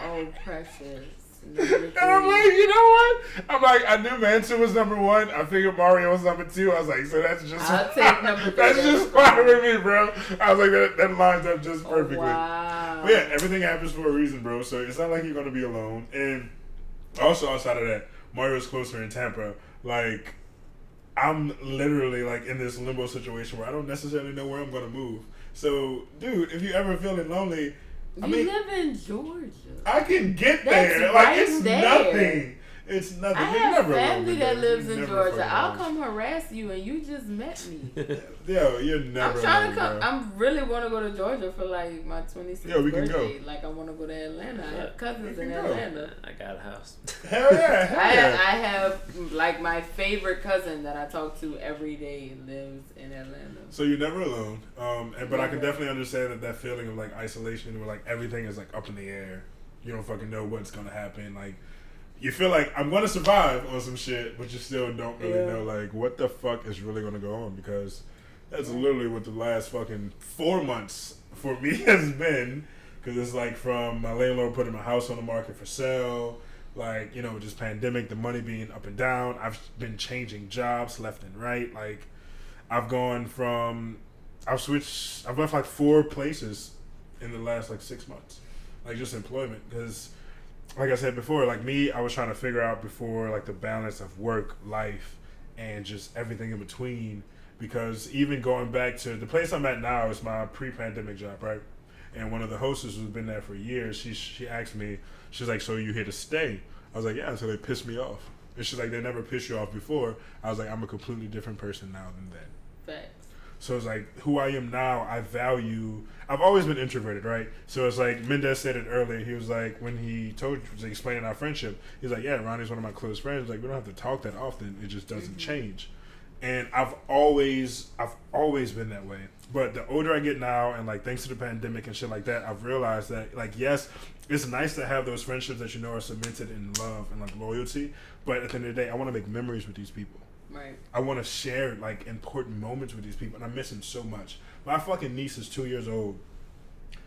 Oh, precious. And I'm like, you know what? I'm like, I knew Manson was number 1. I figured Mario was number 2. I was like, so that's just I'll take number 3. That's just fine with me, bro. I was like, that lines up just perfectly. Oh, wow. But yeah, everything happens for a reason, bro. So it's not like you're gonna be alone. And also outside of that, Mario's closer in Tampa. Like, I'm literally like in this limbo situation where I don't necessarily know where I'm gonna move. So, dude, if you ever feeling lonely, I mean, live in Georgia. I can get there. That's like, right, it's there. Nothing. It's nothing. I have never family that lives in Georgia. I'll come harass you, and you just met me. Yo, you're never. I'm trying to come. I really want to go to Georgia for like my 26th birthday. Go. Like, I want to go to Atlanta. I have cousins in Atlanta. I got a house. Hell yeah! I have like my favorite cousin that I talk to every day lives in Atlanta. So you're never alone. I can definitely understand that feeling of like isolation, where like everything is like up in the air. You don't fucking know what's gonna happen. Like, you feel like, I'm going to survive on some shit, but you still don't really know, like, what the fuck is really going to go on, because that's literally what the last fucking 4 months for me has been, because it's like from my landlord putting my house on the market for sale, like, you know, just pandemic, the money being up and down. I've been changing jobs left and right. Like, I've left like 4 places in the last like 6 months, like just employment, because like I said before, like me, I was trying to figure out before, like, the balance of work, life, and just everything in between. Because even going back to the place I'm at now is my pre-pandemic job, right? And one of the hostesses who's been there for years, she asked me, she's like, so you here to stay? I was like, yeah, until they piss me off. And she's like, they never pissed you off before. I was like, I'm a completely different person now than then. Thanks. So it's like, who I am now, I value. I've always been introverted, right? So it's like, Mendez said it earlier. He was like, when he was explaining our friendship, he's like, yeah, Ronnie's one of my close friends. Like, we don't have to talk that often. It just doesn't change. And I've always been that way. But the older I get now, and like thanks to the pandemic and shit like that, I've realized that like yes, it's nice to have those friendships that you know are cemented in love and like loyalty. But at the end of the day, I want to make memories with these people. Right. I want to share like important moments with these people, and I'm missing so much. My fucking niece is 2 years old,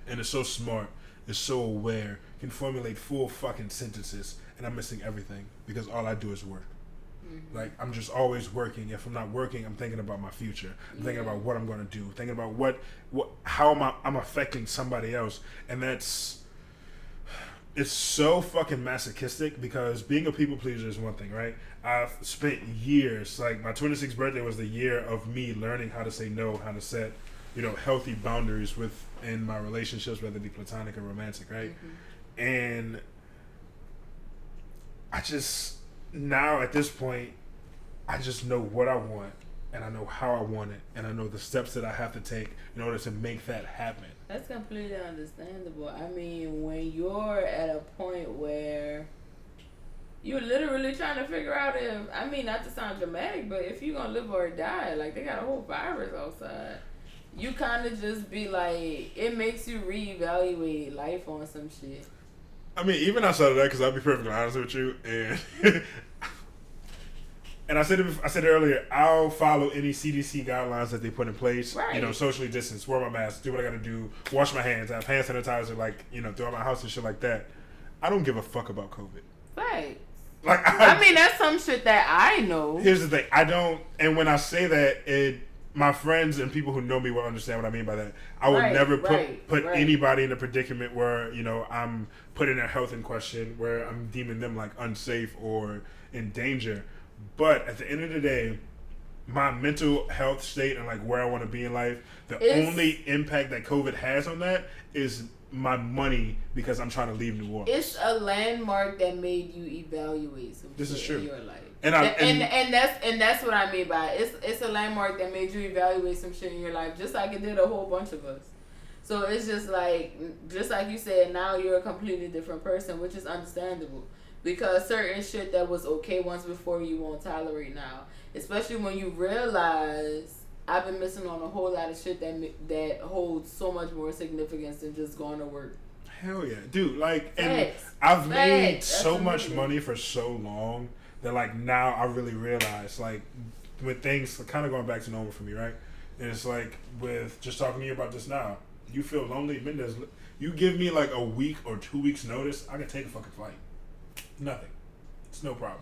and is so smart, is so aware, can formulate full fucking sentences, and I'm missing everything because all I do is work. Like, I'm just always working. If I'm not working, I'm thinking about my future. I'm thinking about what I'm going to do. Thinking about how I'm affecting somebody else. And it's so fucking masochistic because being a people pleaser is one thing, right? I've spent years, like my 26th birthday was the year of me learning how to say no, how to set, you know, healthy boundaries within my relationships, whether it be platonic or romantic, right? Mm-hmm. And I just... Now, at this point, I just know what I want, and I know how I want it, and I know the steps that I have to take in order to make that happen. That's completely understandable. I mean, when you're at a point where you're literally trying to figure out if, I mean, not to sound dramatic, but if you're going to live or die, like, they got a whole virus outside. You kind of just be like, it makes you reevaluate life on some shit. I mean, even outside of that, because I'll be perfectly honest with you, and and I said it earlier, I'll follow any CDC guidelines that they put in place. Right. You know, socially distance, wear my mask, do what I got to do, wash my hands, I have hand sanitizer, like, you know, throughout my house and shit like that. I don't give a fuck about COVID. Right. Like, I mean, that's some shit that I know. Here's the thing, I don't, and when I say that, my friends and people who know me will understand what I mean by that. I would never put anybody in a predicament where, you know, I'm putting their health in question, where I'm deeming them like unsafe or in danger. But at the end of the day, my mental health state and like where I want to be in life, the only impact that COVID has on that is my money because I'm trying to leave New Orleans. It's a landmark that made you evaluate some shit in your life. And that's what I mean by it. It's a landmark that made you evaluate some shit in your life, just like it did a whole bunch of us. So it's just like you said, now you're a completely different person, which is understandable because certain shit that was okay once before you won't tolerate now, especially when you realize I've been missing on a whole lot of shit that holds so much more significance than just going to work. Hell yeah, dude! Like, and I've made so much money for so long. That like now I really realize like when things are kind of going back to normal for me, right? And it's like with just talking to you about this now, you feel lonely. Mendez, you give me like a week or 2 weeks notice, I can take a fucking flight. Nothing. It's no problem.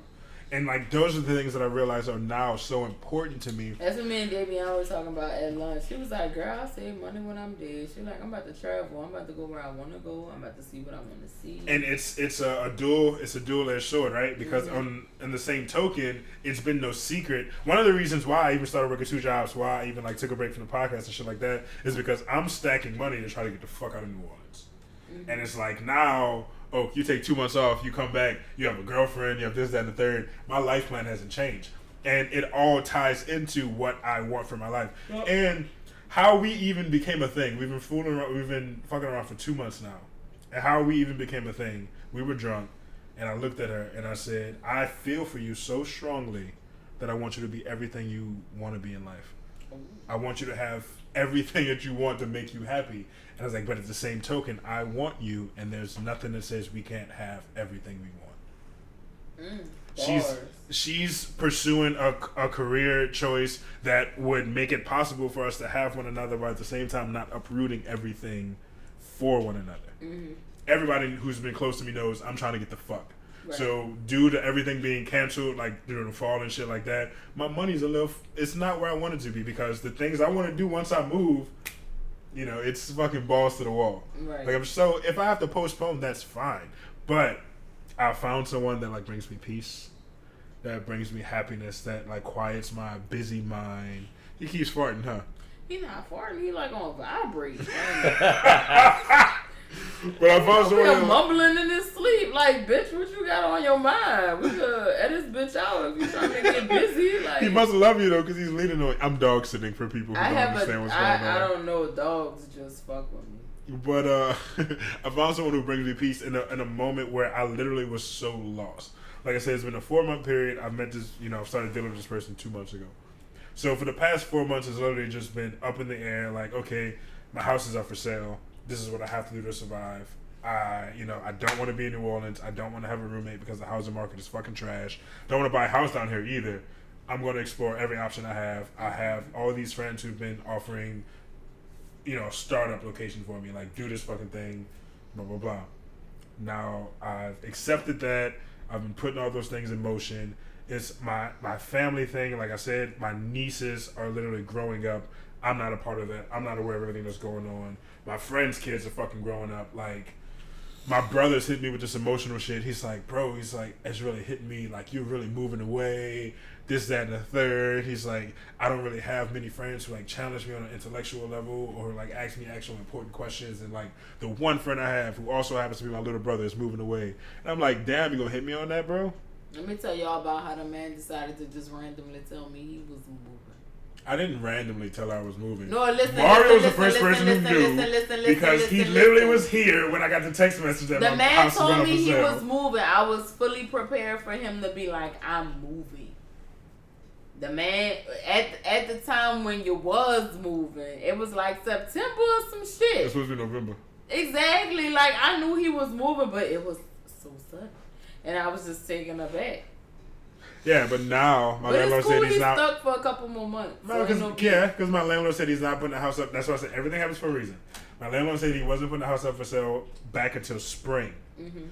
And like those are the things that I realize are now so important to me. That's what me and Davion were talking about at lunch. She was like, girl, I'll save money when I'm dead. She was like, I'm about to travel. I'm about to go where I want to go. I'm about to see what I want to see. And it's a dual-edged sword, right? Because on the same token, it's been no secret. One of the reasons why I even started working two jobs, why I even like took a break from the podcast and shit like that, is because I'm stacking money to try to get the fuck out of New Orleans. Mm-hmm. And it's like now... Oh, you take 2 months off, you come back, you have a girlfriend, you have this, that, and the third. My life plan hasn't changed. And it all ties into what I want for my life. Yep. And how we even became a thing. We've been fooling around, we've been fucking around for 2 months now. And how we even became a thing. We were drunk, and I looked at her, and I said, I feel for you so strongly that I want you to be everything you want to be in life. I want you to have everything that you want to make you happy. And I was like, but at the same token, I want you, and there's nothing that says we can't have everything we want. She's pursuing a career choice that would make it possible for us to have one another, but at the same time not uprooting everything for one another. Mm-hmm. Everybody who's been close to me knows I'm trying to get the fuck. Right. So due to everything being canceled, like during the fall and shit like that, my money's it's not where I want it to be because the things I want to do once I move, you know, it's fucking balls to the wall. Right. Like so if I have to postpone, that's fine. But I found someone that like brings me peace, that brings me happiness, that like quiets my busy mind. He keeps farting, huh? He not farting. He like on vibrate. But I found someone that mumbling in his sleep, like, bitch, what you got on your mind? We could edit this bitch out if you trying to get busy. Like, he must love you though, because he's leaning on. I'm dog sitting for people who don't understand what's going on. I don't know. Dogs just fuck with me. But I found someone who brings me peace in a moment where I literally was so lost. Like I said, it's been a 4-month period. I've met this. You know, I've started dealing with this person 2 months ago. So for the past 4 months, it's literally just been up in the air. Like, okay, my house is up for sale. This is what I have to do to survive. I don't want to be in New Orleans. I don't want to have a roommate because the housing market is fucking trash. Don't want to buy a house down here either. I'm going to explore every option I have. I have all these friends who've been offering, startup location for me. Like, do this fucking thing, blah, blah, blah. Now, I've accepted that. I've been putting all those things in motion. It's my family thing. Like I said, my nieces are literally growing up. I'm not a part of that. I'm not aware of everything that's going on. My friends' kids are fucking growing up. Like, my brother's hitting me with this emotional shit. He's like, bro, it's really hitting me. Like, you're really moving away. This, that, and the third. He's like, I don't really have many friends who, like, challenge me on an intellectual level or, like, ask me actual important questions. And, like, the one friend I have who also happens to be my little brother is moving away. And I'm like, damn, you gonna hit me on that, bro? Let me tell y'all about how the man decided to just randomly tell me he was moving. I didn't randomly tell her I was moving. No, listen. Mario was the first person who knew because he literally was here when I got the text message that my house was on for sale. The man told me he was moving. I was fully prepared for him to be like, I'm moving. The man at the time when you was moving, it was like September or some shit. It's supposed to be November. Exactly. Like, I knew he was moving, but it was so sudden, and I was just taken aback. Yeah, but now my landlord said he's not stuck for a couple more months. No, because my landlord said he's not putting the house up. That's why I said everything happens for a reason. My landlord said he wasn't putting the house up for sale back until spring. Mm-hmm.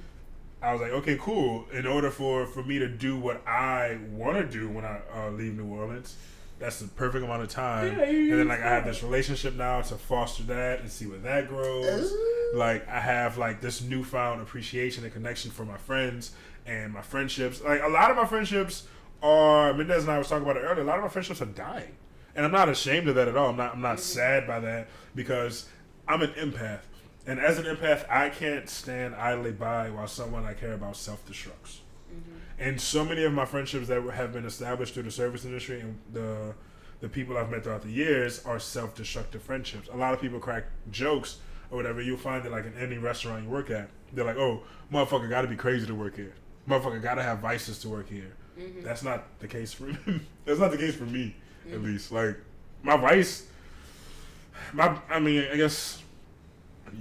I was like, okay, cool. In order for me to do what I want to do when I leave New Orleans, that's the perfect amount of time. Yeah, and then I have this relationship now to foster that and see where that grows. Ooh. Like, I have this newfound appreciation and connection for my friends. And my friendships, a lot of my friendships are, Mendez and I was talking about it earlier, a lot of my friendships are dying. And I'm not ashamed of that at all. I'm not sad by that because I'm an empath. And as an empath, I can't stand idly by while someone I care about self-destructs. Mm-hmm. And so many of my friendships that have been established through the service industry and the people I've met throughout the years are self-destructive friendships. A lot of people crack jokes or whatever. You'll find it in any restaurant you work at. They're like, oh, motherfucker gotta be crazy to work here. Motherfucker gotta have vices to work here. Mm-hmm. That's not the case for me. That's not the case for me, mm-hmm. At least. My vice, I guess,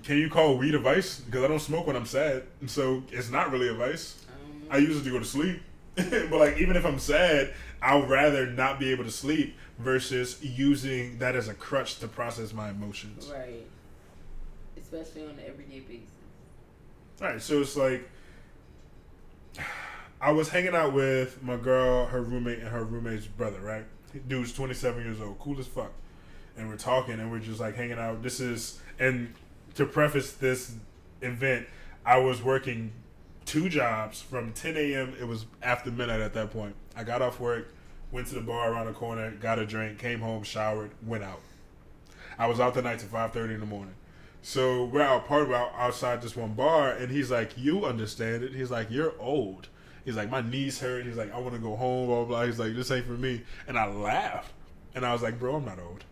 can you call weed a vice? Because I don't smoke when I'm sad, so it's not really a vice. I usually go to sleep, but even if I'm sad, I'd rather not be able to sleep versus using that as a crutch to process my emotions. Right, especially on an everyday basis. All right, so it's like. I was hanging out with my girl, her roommate, and her roommate's brother, right? Dude's 27 years old, cool as fuck. And we're talking, and we're just hanging out. And to preface this event, I was working 2 jobs from 10 a.m. It was after midnight at that point. I got off work, went to the bar around the corner, got a drink, came home, showered, went out. I was out the night to 5:30 in the morning. So we're out partying outside this one bar, and he's like, you understand it. He's like, you're old. He's like, my knees hurt. He's like, I want to go home, blah, blah, blah. He's like, this ain't for me. And I laughed. And I was like, bro, I'm not old.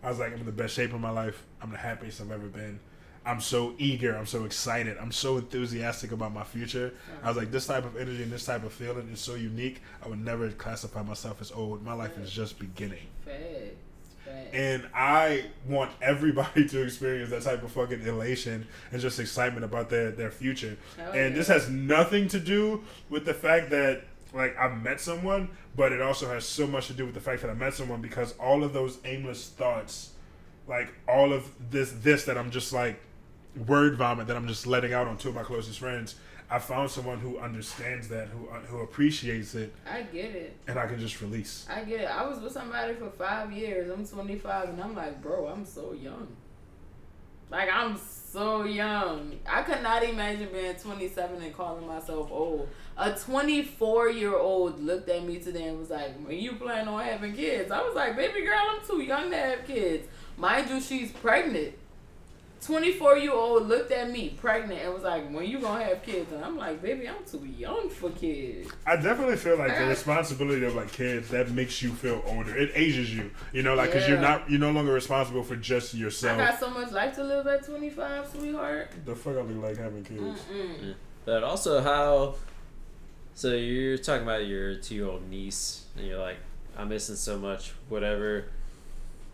I was like, I'm in the best shape of my life. I'm the happiest I've ever been. I'm so eager. I'm so excited. I'm so enthusiastic about my future. I was like, this type of energy and this type of feeling is so unique. I would never classify myself as old. My life is just beginning. And I want everybody to experience that type of fucking elation and just excitement about their future. This has nothing to do with the fact that I met someone, but it also has so much to do with the fact that I met someone because all of those aimless thoughts, all of this that I'm just word vomit that I'm just letting out on 2 of my closest friends, I found someone who understands that, who appreciates it. I get it. And I can just release. I get it. I was with somebody for 5 years. I'm 25, and I'm like, bro, I'm so young. I'm so young. I could not imagine being 27 and calling myself old. A 24-year-old looked at me today and was like, are you planning on having kids? I was like, baby girl, I'm too young to have kids. Mind you, she's pregnant. 24-year-old looked at me pregnant and was like, when you gonna have kids? And I'm like, baby, I'm too young for kids. I definitely feel the responsibility of kids, that makes you feel older. It ages you, because you're no longer responsible for just yourself. I got so much life to live at 25, sweetheart. The fuck I look like having kids. Yeah. But also so you're talking about your 2-year-old niece and you're like, I'm missing so much, whatever.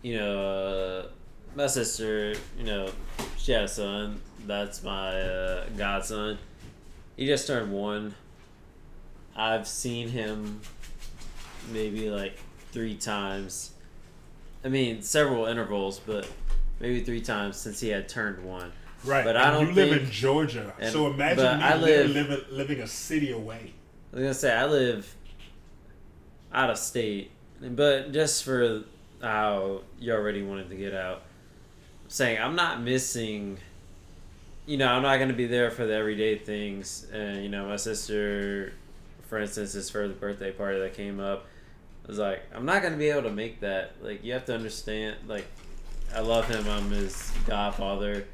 You know, my sister, you know, she had a son. That's my godson. He just turned one. I've seen him maybe like 3 times. I mean, several intervals, but maybe 3 times since he had turned one. Right. But I don't think... You live in Georgia. So imagine me living a city away. I was going to say, I live out of state. But just for how you already wanted to get out, I'm saying I'm not missing... You know, I'm not going to be there for the everyday things. And, you know, my sister, for instance, is for the birthday party that came up. I was like, I'm not going to be able to make that. Like, you have to understand, like, I love him. I'm his godfather.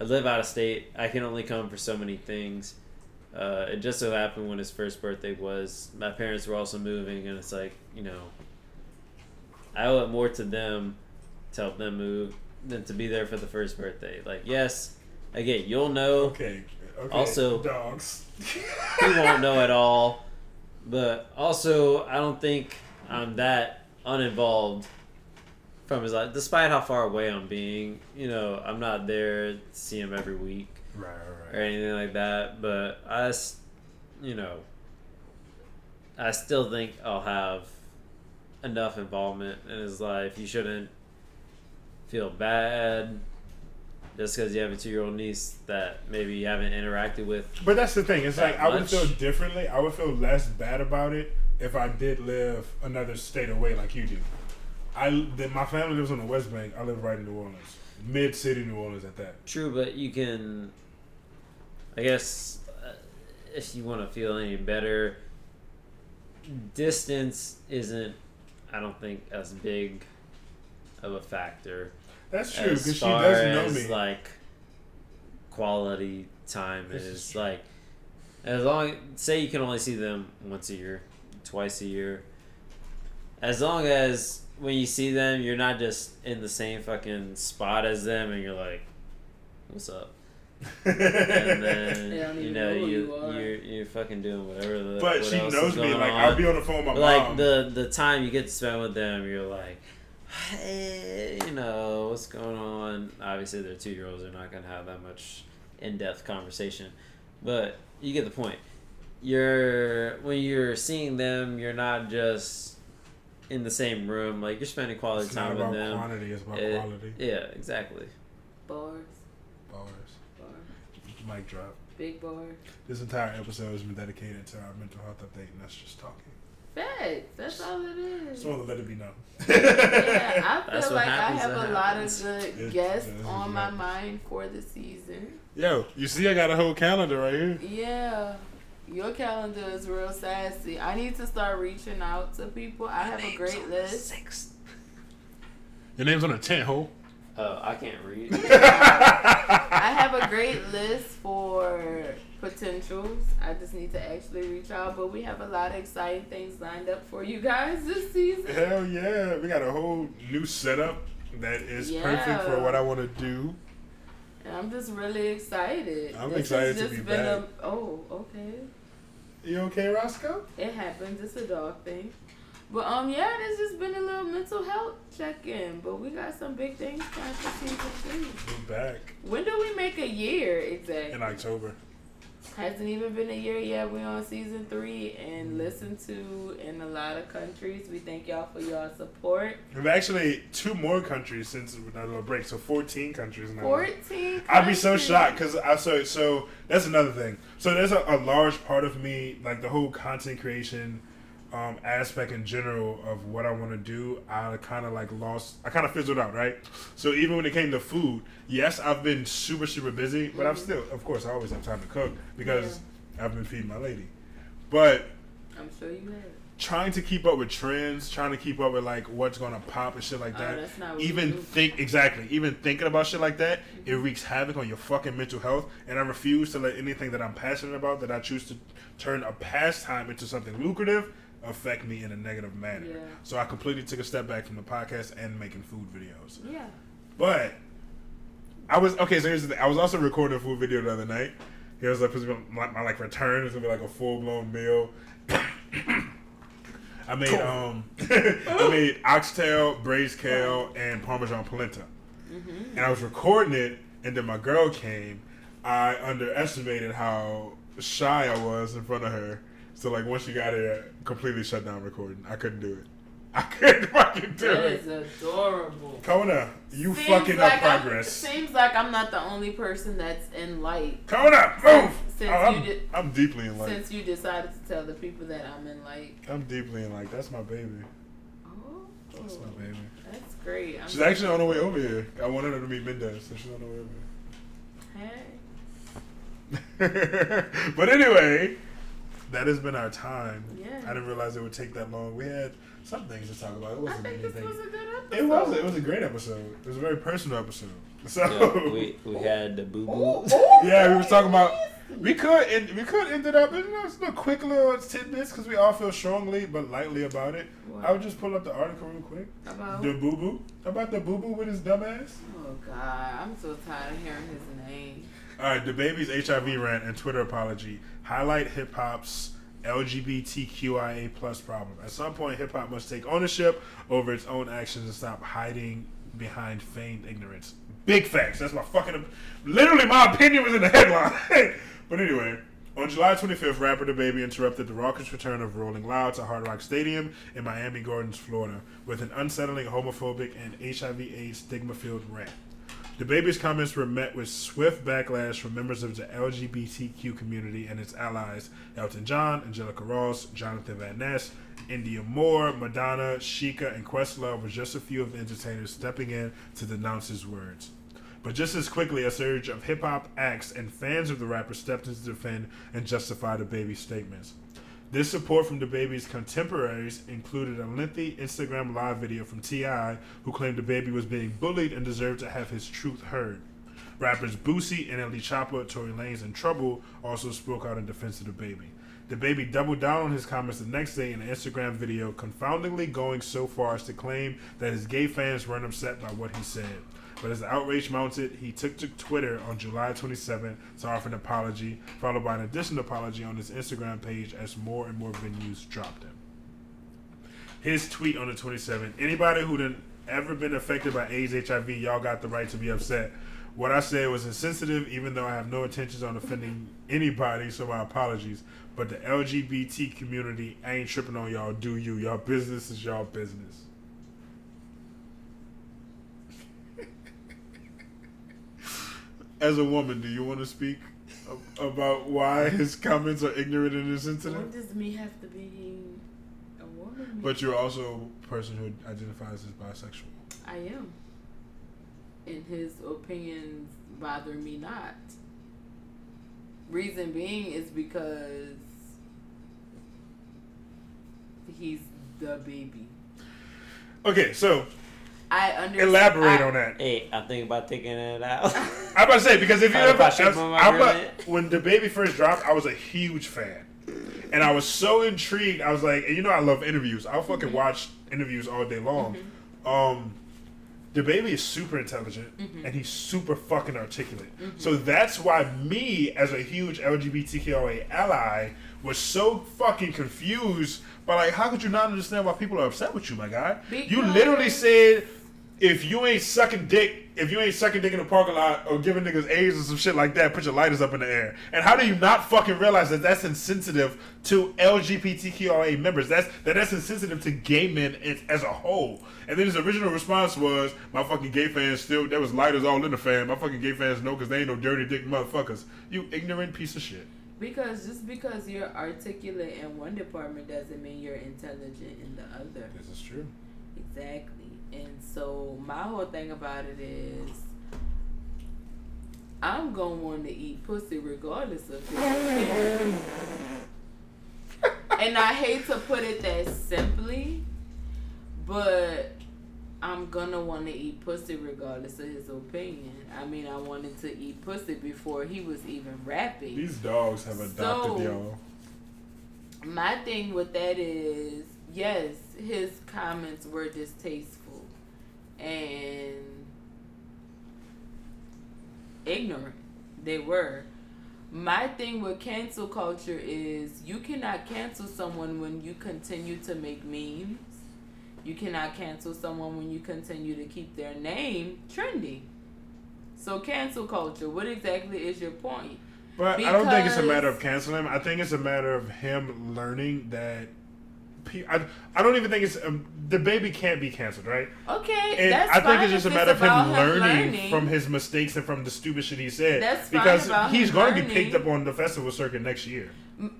I live out of state. I can only come for so many things. It just so happened when his first birthday was, my parents were also moving, and it's like, you know, I owe it more to them to help them move than to be there for the first birthday. Like, yes, again, you'll know. Okay. Also, dogs. He won't know at all. But also, I don't think I'm that uninvolved from his life, despite how far away I'm being. You know, I'm not there to see him every week. Right. Or anything like that. But I still think I'll have enough involvement in his life. You shouldn't feel bad just because you have a 2-year-old niece that maybe you haven't interacted with. But that's the thing. It's like I would feel differently. I would feel less bad about it if I did live another state away like you do. My family lives on the West Bank. I live right in New Orleans. Mid-city New Orleans at that. True, but you can, I guess, if you want to feel any better, distance isn't, I don't think, as big of a factor. That's true, because she doesn't know me. As, like, quality time is, like, as long, say you can only see them once a year, twice a year. As long as when you see them, you're not just in the same fucking spot as them, and you're like, what's up? And then, you know, you're fucking doing whatever the fuck. But she knows me. Like, I'll be on the phone with my mom. Like, the time you get to spend with them, you're like, hey, you know, what's going on? Obviously, they're 2-year-olds. They're not going to have that much in-depth conversation. But you get the point. When you're seeing them, you're not just in the same room. Like, you're spending quality time with them. It's not about quantity. It's about quality. Yeah, exactly. Bars. Mic drop. Big bar. This entire episode has been dedicated to our mental health update, and that's just talking. Facts. That's all it is. Just want to let it be known. Yeah, I feel like I have a lot of good guests on my mind for the season. Yo, you see I got a whole calendar right here. Yeah. Your calendar is real sassy. I need to start reaching out to people. I have a great list. 6th. Your name's on a 10th hole. Oh, I can't read. I have a great list for potentials. I just need to actually reach out. But we have a lot of exciting things lined up for you guys this season. Hell yeah. We got a whole new setup that is perfect for what I want to do. And I'm just really excited. I'm excited to be back. Okay. You okay, Roscoe? It happens. It's a dog thing. But, there's just been a little mental health check-in. But we got some big things planned for season 2. We're back. When do we make a year, exactly? In October. Hasn't even been a year yet. We're on season 3 and listened to in a lot of countries. We thank y'all for y'all's support. We've actually 2 more countries since our little break. So 14 countries now. 14 countries. I'd be so shocked because so that's another thing. So there's a large part of me, like the whole content creation aspect in general of what I want to do, I kind of fizzled out, right? So even when it came to food, yes, I've been super, super busy, but I'm still, of course, I always have time to cook because I've been feeding my lady. But I'm sure you have. Trying to keep up with trends, trying to keep up with like what's going to pop and shit like that. That's not what even even thinking about shit like that, it wreaks havoc on your fucking mental health. And I refuse to let anything that I'm passionate about, that I choose to turn a pastime into something lucrative, affect me in a negative manner. Yeah. So I completely took a step back from the podcast and making food videos. Yeah. But I was so here's the thing. I was also recording a food video the other night. It was like my return. It's gonna be like a full blown meal. I I made I made oxtail, braised kale, and Parmesan polenta. Mm-hmm. And I was recording it, and then my girl came. I underestimated how shy I was in front of her. So, like, once she got here, I completely shut down recording. I couldn't do it. I couldn't fucking do it. That is adorable. Kona, you seems fucking like up progress. Seems like I'm not the only person that's in light. Kona, move! I'm deeply in light. Since you decided to tell the people that I'm in light. I'm deeply in light. That's my baby. Oh. That's my baby. That's great. She's actually on her way over here. I wanted her to meet Mendez, so she's on her way over here. Hey. But anyway, that has been our time. Yeah. I didn't realize it would take that long. We had some things to talk about. It wasn't anything. Was a good episode. It was a great episode. It was a very personal episode. So yeah, we had the boo boo. Yeah, we were talking about we could end it up. You know, it's a quick little tidbits because we all feel strongly but lightly about it. Wow. I would just pull up the article real quick. About the boo boo. About the boo boo with his dumb ass. Oh God, I'm so tired of hearing his name. All right, DaBaby's HIV rant and Twitter apology highlight hip hop's LGBTQIA plus problem. At some point, hip hop must take ownership over its own actions and stop hiding behind feigned ignorance. Big facts. That's my fucking. Literally, my opinion was in the headline. But anyway, on July 25th, rapper DaBaby interrupted the raucous return of Rolling Loud to Hard Rock Stadium in Miami Gardens, Florida, with an unsettling homophobic and HIV/AIDS stigma-filled rant. DaBaby's comments were met with swift backlash from members of the LGBTQ community and its allies, Elton John, Angelica Ross, Jonathan Van Ness, India Moore, Madonna, Sheikah, and Questlove were just a few of the entertainers stepping in to denounce his words. But just as quickly, a surge of hip-hop acts and fans of the rapper stepped in to defend and justify DaBaby's statements. This support from DaBaby's contemporaries included a lengthy Instagram live video from T.I., who claimed DaBaby was being bullied and deserved to have his truth heard. Rappers Boosie, NLE Choppa, Tory Lanez, and Trouble also spoke out in defense of DaBaby. DaBaby doubled down on his comments the next day in an Instagram video, confoundingly going so far as to claim that his gay fans weren't upset by what he said. But as the outrage mounted, he took to Twitter on July 27th to offer an apology, followed by an additional apology on his Instagram page as more and more venues dropped him. His tweet on the 27th, anybody who done ever been affected by AIDS, HIV, y'all got the right to be upset. What I said was insensitive, even though I have no intentions on offending anybody, so my apologies. But the LGBT community ain't tripping on y'all, do you? Y'all business is y'all business. As a woman, do you want to speak about why his comments are ignorant in this incident? What does me have to be a woman? But you're also a person who identifies as bisexual. I am. And his opinions bother me not. Reason being is because he's DaBaby. Okay, so I understand. Elaborate on that. Hey, I'm thinking about taking it out. I'm about to say, because if you ever, when DaBaby first dropped, I was a huge fan. And I was so intrigued. I was like, and you know I love interviews. I'll fucking watch interviews all day long. DaBaby is super intelligent, and he's super fucking articulate. So that's why me, as a huge LGBTQIA ally, was so fucking confused by, like, how could you not understand why people are upset with you, my guy? Because you literally said, if you ain't sucking dick in the parking lot or giving niggas AIDS or some shit like that, put your lighters up in the air. And how do you not fucking realize that that's insensitive to LGBTQIA members? That's insensitive to gay men as a whole. And then his original response was, my fucking gay fans still, there was lighters all in the fan. My fucking gay fans know because they ain't no dirty dick motherfuckers. You ignorant piece of shit. Because just because you're articulate in one department doesn't mean you're intelligent in the other. This is true. Exactly. And so my whole thing about it is I'm going to want to eat pussy regardless of it. And I hate to put it that simply, but I'm going to want to eat pussy regardless of his opinion. I mean, I wanted to eat pussy before he was even rapping. These dogs have adopted y'all. My thing with that is, yes, his comments were distasteful and ignorant. They were. My thing with cancel culture is you cannot cancel someone when you continue to make memes. You cannot cancel someone when you continue to keep their name trendy. So cancel culture, what exactly is your point? But because I don't think it's a matter of canceling him. I think it's a matter of him learning that... I don't even think it's... DaBaby can't be canceled, right? Okay, and that's fine. I think it's just a matter of him learning from his mistakes and from the stupid shit he said. That's fine. Because he's going to be picked up on the festival circuit next year.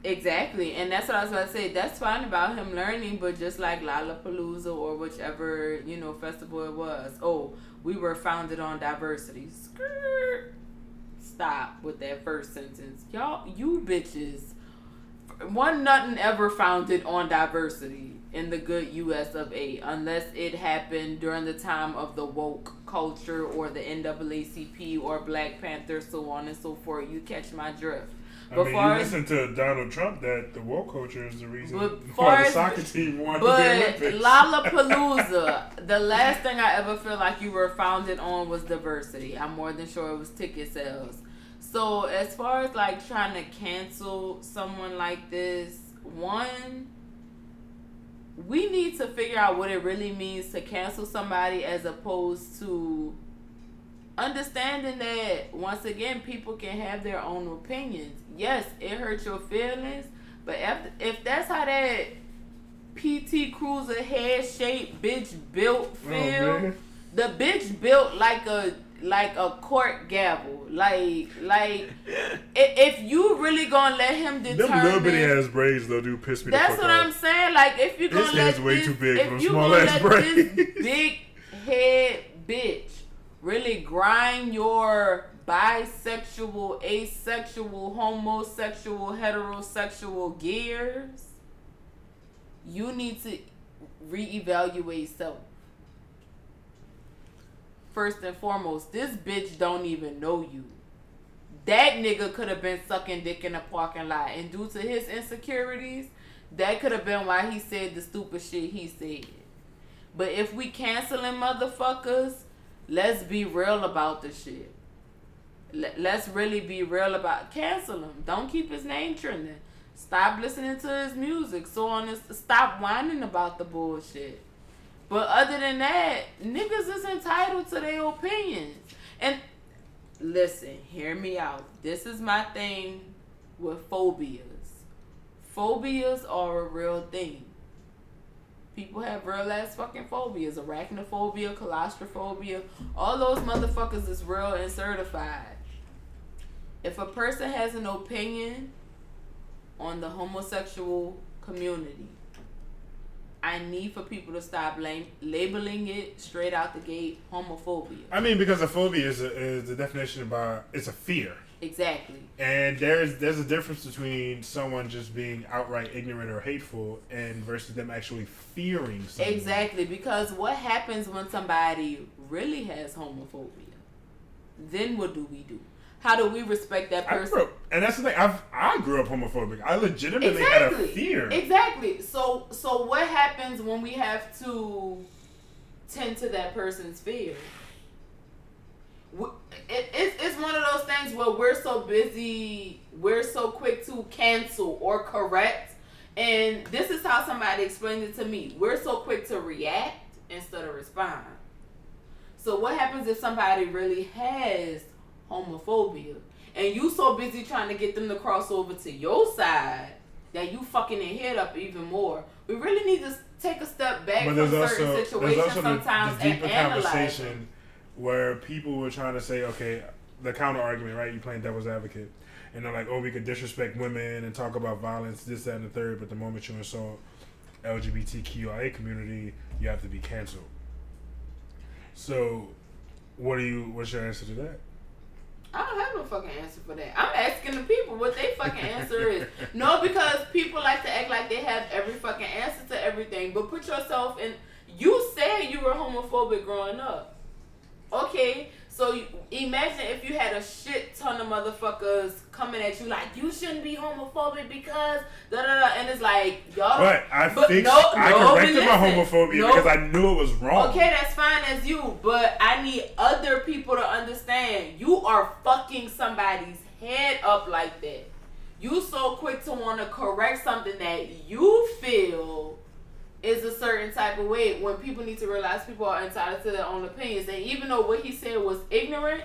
Exactly. And that's what I was about to say. That's fine about him learning, but just like Lollapalooza or whichever, you know, festival it was. Oh, we were founded on diversity. Skirt. Stop with that first sentence. Y'all, you bitches. One nothing ever founded on diversity in the good US of A, unless it happened during the time of the woke culture or the NAACP or Black Panther, so on and so forth. You catch my drift. I mean, you listen to Donald Trump that the woke culture is the reason why the soccer team won the Olympics. But Lollapalooza, the last thing I ever feel like you were founded on was diversity. I'm more than sure it was ticket sales. So as far as like trying to cancel someone like this, one, we need to figure out what it really means to cancel somebody as opposed to understanding that, once again, people can have their own opinions. Yes, it hurts your feelings, but if that's how that PT Cruiser head shape bitch built feel, the bitch built like a court gavel, like if you really gonna let him determine them little bitty ass braids though do piss me that's the fuck what off. I'm saying, like if you're gonna let way this, too big if for you small gonna ass let braids. This big head bitch really grind your bisexual, asexual, homosexual, heterosexual gears, you need to reevaluate self. First and foremost, this bitch don't even know you. That nigga could have been sucking dick in a parking lot. And due to his insecurities, that could have been why he said the stupid shit he said. But if we canceling motherfuckers, let's be real about the shit. Let's really be real about... Cancel him. Don't keep his name trending. Stop listening to his music. So on this, stop whining about the bullshit. But other than that, niggas is entitled to their opinions. And listen, hear me out. This is my thing with phobias. Phobias are a real thing. People have real ass fucking phobias. Arachnophobia, claustrophobia. All those motherfuckers is real and certified. If a person has an opinion on the homosexual community, I need for people to stop labeling it straight out the gate homophobia. I mean, because a phobia is the definition about it's a fear. Exactly. And there's a difference between someone just being outright ignorant or hateful and versus them actually fearing something. Exactly, because what happens when somebody really has homophobia? Then what do we do? How do we respect that person? And that's the thing. I grew up homophobic. I legitimately had a fear. Exactly. So what happens when we have to tend to that person's fear? It's one of those things where we're so busy, we're so quick to cancel or correct. And this is how somebody explained it to me. We're so quick to react instead of respond. So what happens if somebody really has homophobia and you so busy trying to get them to cross over to your side that you fucking their head up even more? We really need to take a step back from certain situations sometimes and analyze them. Where people were trying to say, okay, the counter argument, right? You playing devil's advocate, and they're like, oh, we could disrespect women and talk about violence, this, that, and the third, but the moment you insult LGBTQIA community, you have to be canceled. So, what's your answer to that? I don't have no fucking answer for that. I'm asking the people what their fucking answer is. No, because people like to act like they have every fucking answer to everything. But put yourself in. You said you were homophobic growing up. Okay, so imagine if you had a shit ton of motherfuckers coming at you like, you shouldn't be homophobic because da-da-da. And it's like, y'all... I corrected my homophobia because I knew it was wrong. Okay, that's fine as you, but I need other people to understand you are fucking somebody's head up like that. You so quick to want to correct something that you feel is a certain type of way, when people need to realize people are entitled to their own opinions. And even though what he said was ignorant,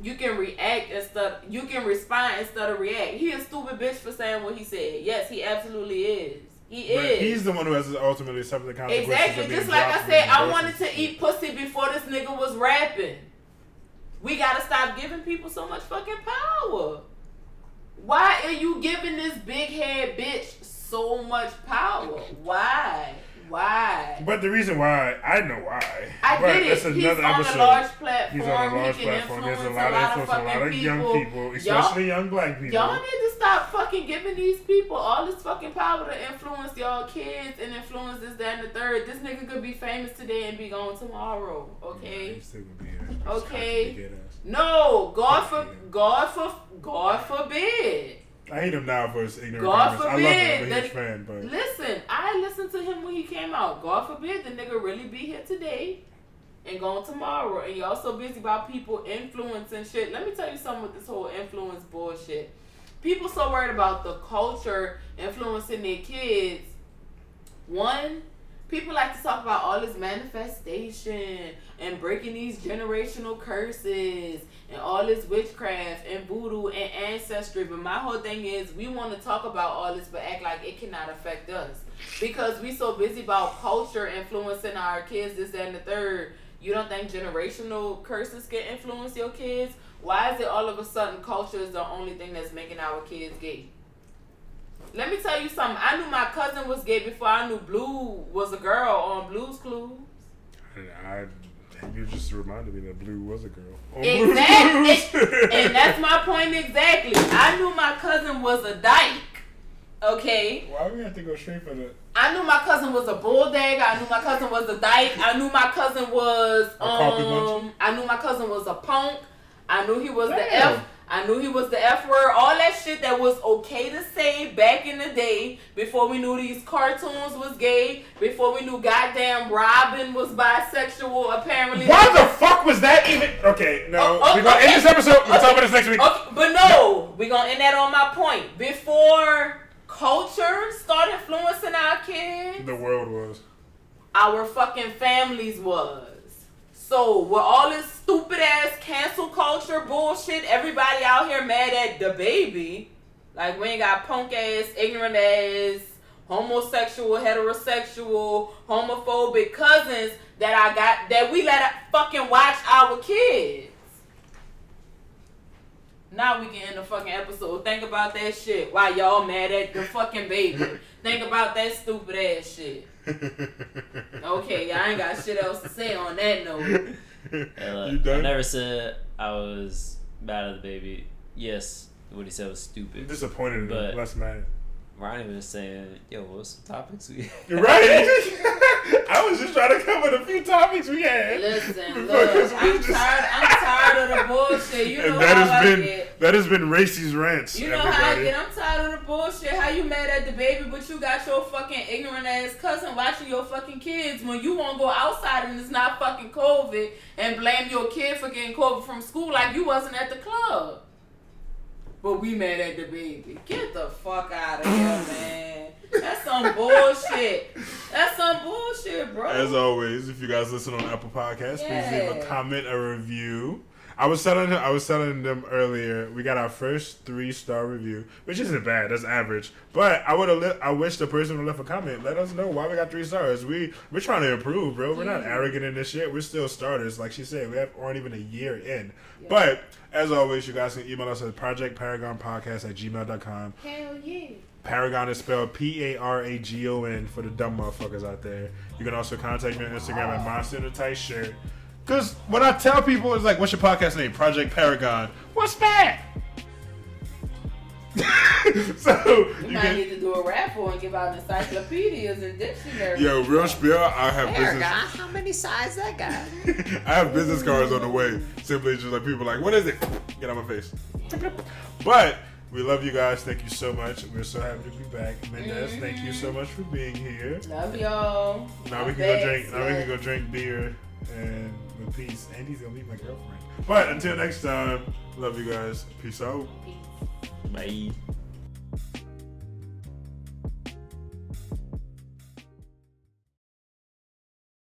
you can react instead. You can respond instead of react. He a stupid bitch for saying what he said. Yes, he absolutely is. He is. He's the one who has to ultimately suffer the consequences. Exactly. Just like I said, I wanted to eat pussy before this nigga was rapping. We gotta stop giving people so much fucking power. Why are you giving this big head bitch so much power? Why? But the reason why, I know why. He's on a large platform. There's a lot of young people, especially young black people. Y'all need to stop fucking giving these people all this fucking power to influence y'all kids and influence this, that, and the third. This nigga could be famous today and be gone tomorrow. Okay? Yeah, still gonna be here. Okay? No, God forbid. I hate him now for his ignorant comments. I love him, but he's a fan. But listen, I listened to him when he came out. God forbid the nigga really be here today and gone tomorrow. And y'all so busy about people influencing shit. Let me tell you something with this whole influence bullshit. People so worried about the culture influencing their kids. One, people like to talk about all this manifestation and breaking these generational curses and all this witchcraft and voodoo and ancestry. But my whole thing is we want to talk about all this but act like it cannot affect us. Because we so busy about culture influencing our kids, this, that, and the third. You don't think generational curses can influence your kids? Why is it all of a sudden culture is the only thing that's making our kids gay? Let me tell you something. I knew my cousin was gay before I knew Blue was a girl on Blue's Clues. You just reminded me that Blue was a girl. Exactly. And that's my point exactly. I knew my cousin was a dyke. Okay? Why do we have to go straight for that? I knew my cousin was a bulldog. I knew my cousin was a dyke. I knew my cousin was... I knew my cousin was a punk. I knew he was I knew he was the F word. All that shit that was okay to say back in the day before we knew these cartoons was gay, before we knew goddamn Robin was bisexual, apparently. Why the fuck was that even? Okay, no. We're going to end this episode. We'll talk about this next week. Okay, but no. We're going to end that on my point. Before culture started influencing our kids, the world was. Our fucking families was. So, with all this stupid-ass cancel culture bullshit, everybody out here mad at DaBaby. Like, we ain't got punk-ass, ignorant-ass, homosexual, heterosexual, homophobic cousins that we let fucking watch our kids. Now we can end the fucking episode. Think about that shit. Why y'all mad at the fucking baby? Think about that stupid-ass shit. Okay, y'all ain't got shit else to say on that note. I never said I was mad at the baby. Yes, what he said was stupid. I'm disappointed, but less mad. Ryan was saying, "Yo, what's some topics we had?" Right. I was just trying to cover the few topics we had. Listen, look, I'm tired of the bullshit. You know that has been Racy's rants. You know how I get. I'm tired of the bullshit. How you mad at the baby, but you got your fucking ignorant ass cousin watching your fucking kids when you won't go outside and it's not fucking COVID and blame your kid for getting COVID from school like you wasn't at the club. But we mad at the baby. Get the fuck out of here, man. That's some bullshit. That's some bullshit, bro. As always, if you guys listen on Apple Podcasts, please leave a comment, a review. I was telling them earlier, we got our first 3-star review, which isn't bad. That's average. But I wish the person would have left a comment. Let us know why we got 3 stars. We're trying to improve, bro. We're not arrogant in this shit. We're still starters. Like she said, we aren't even a year in. Yeah. But as always, you guys can email us at projectparagonpodcast@gmail.com. Hell yeah. Paragon is spelled Paragon for the dumb motherfuckers out there. You can also contact me on Instagram at Monster in a Tight Shirt. Because when I tell people, it's like, what's your podcast name? Project Paragon. What's that? Need to do a rap for and give out encyclopedias and dictionaries. Yo, real spiel, I have Paragon, how many sides that guy? I have business cards on the way. Simply just like people like, what is it? Get out my face. But we love you guys. Thank you so much. We're so happy to be back. Mendez, thank you so much for being here. Love y'all. Now we can go drink beer. and with peace. Andy's gonna be my girlfriend. But until next time, love you guys. Peace out. Peace. Bye.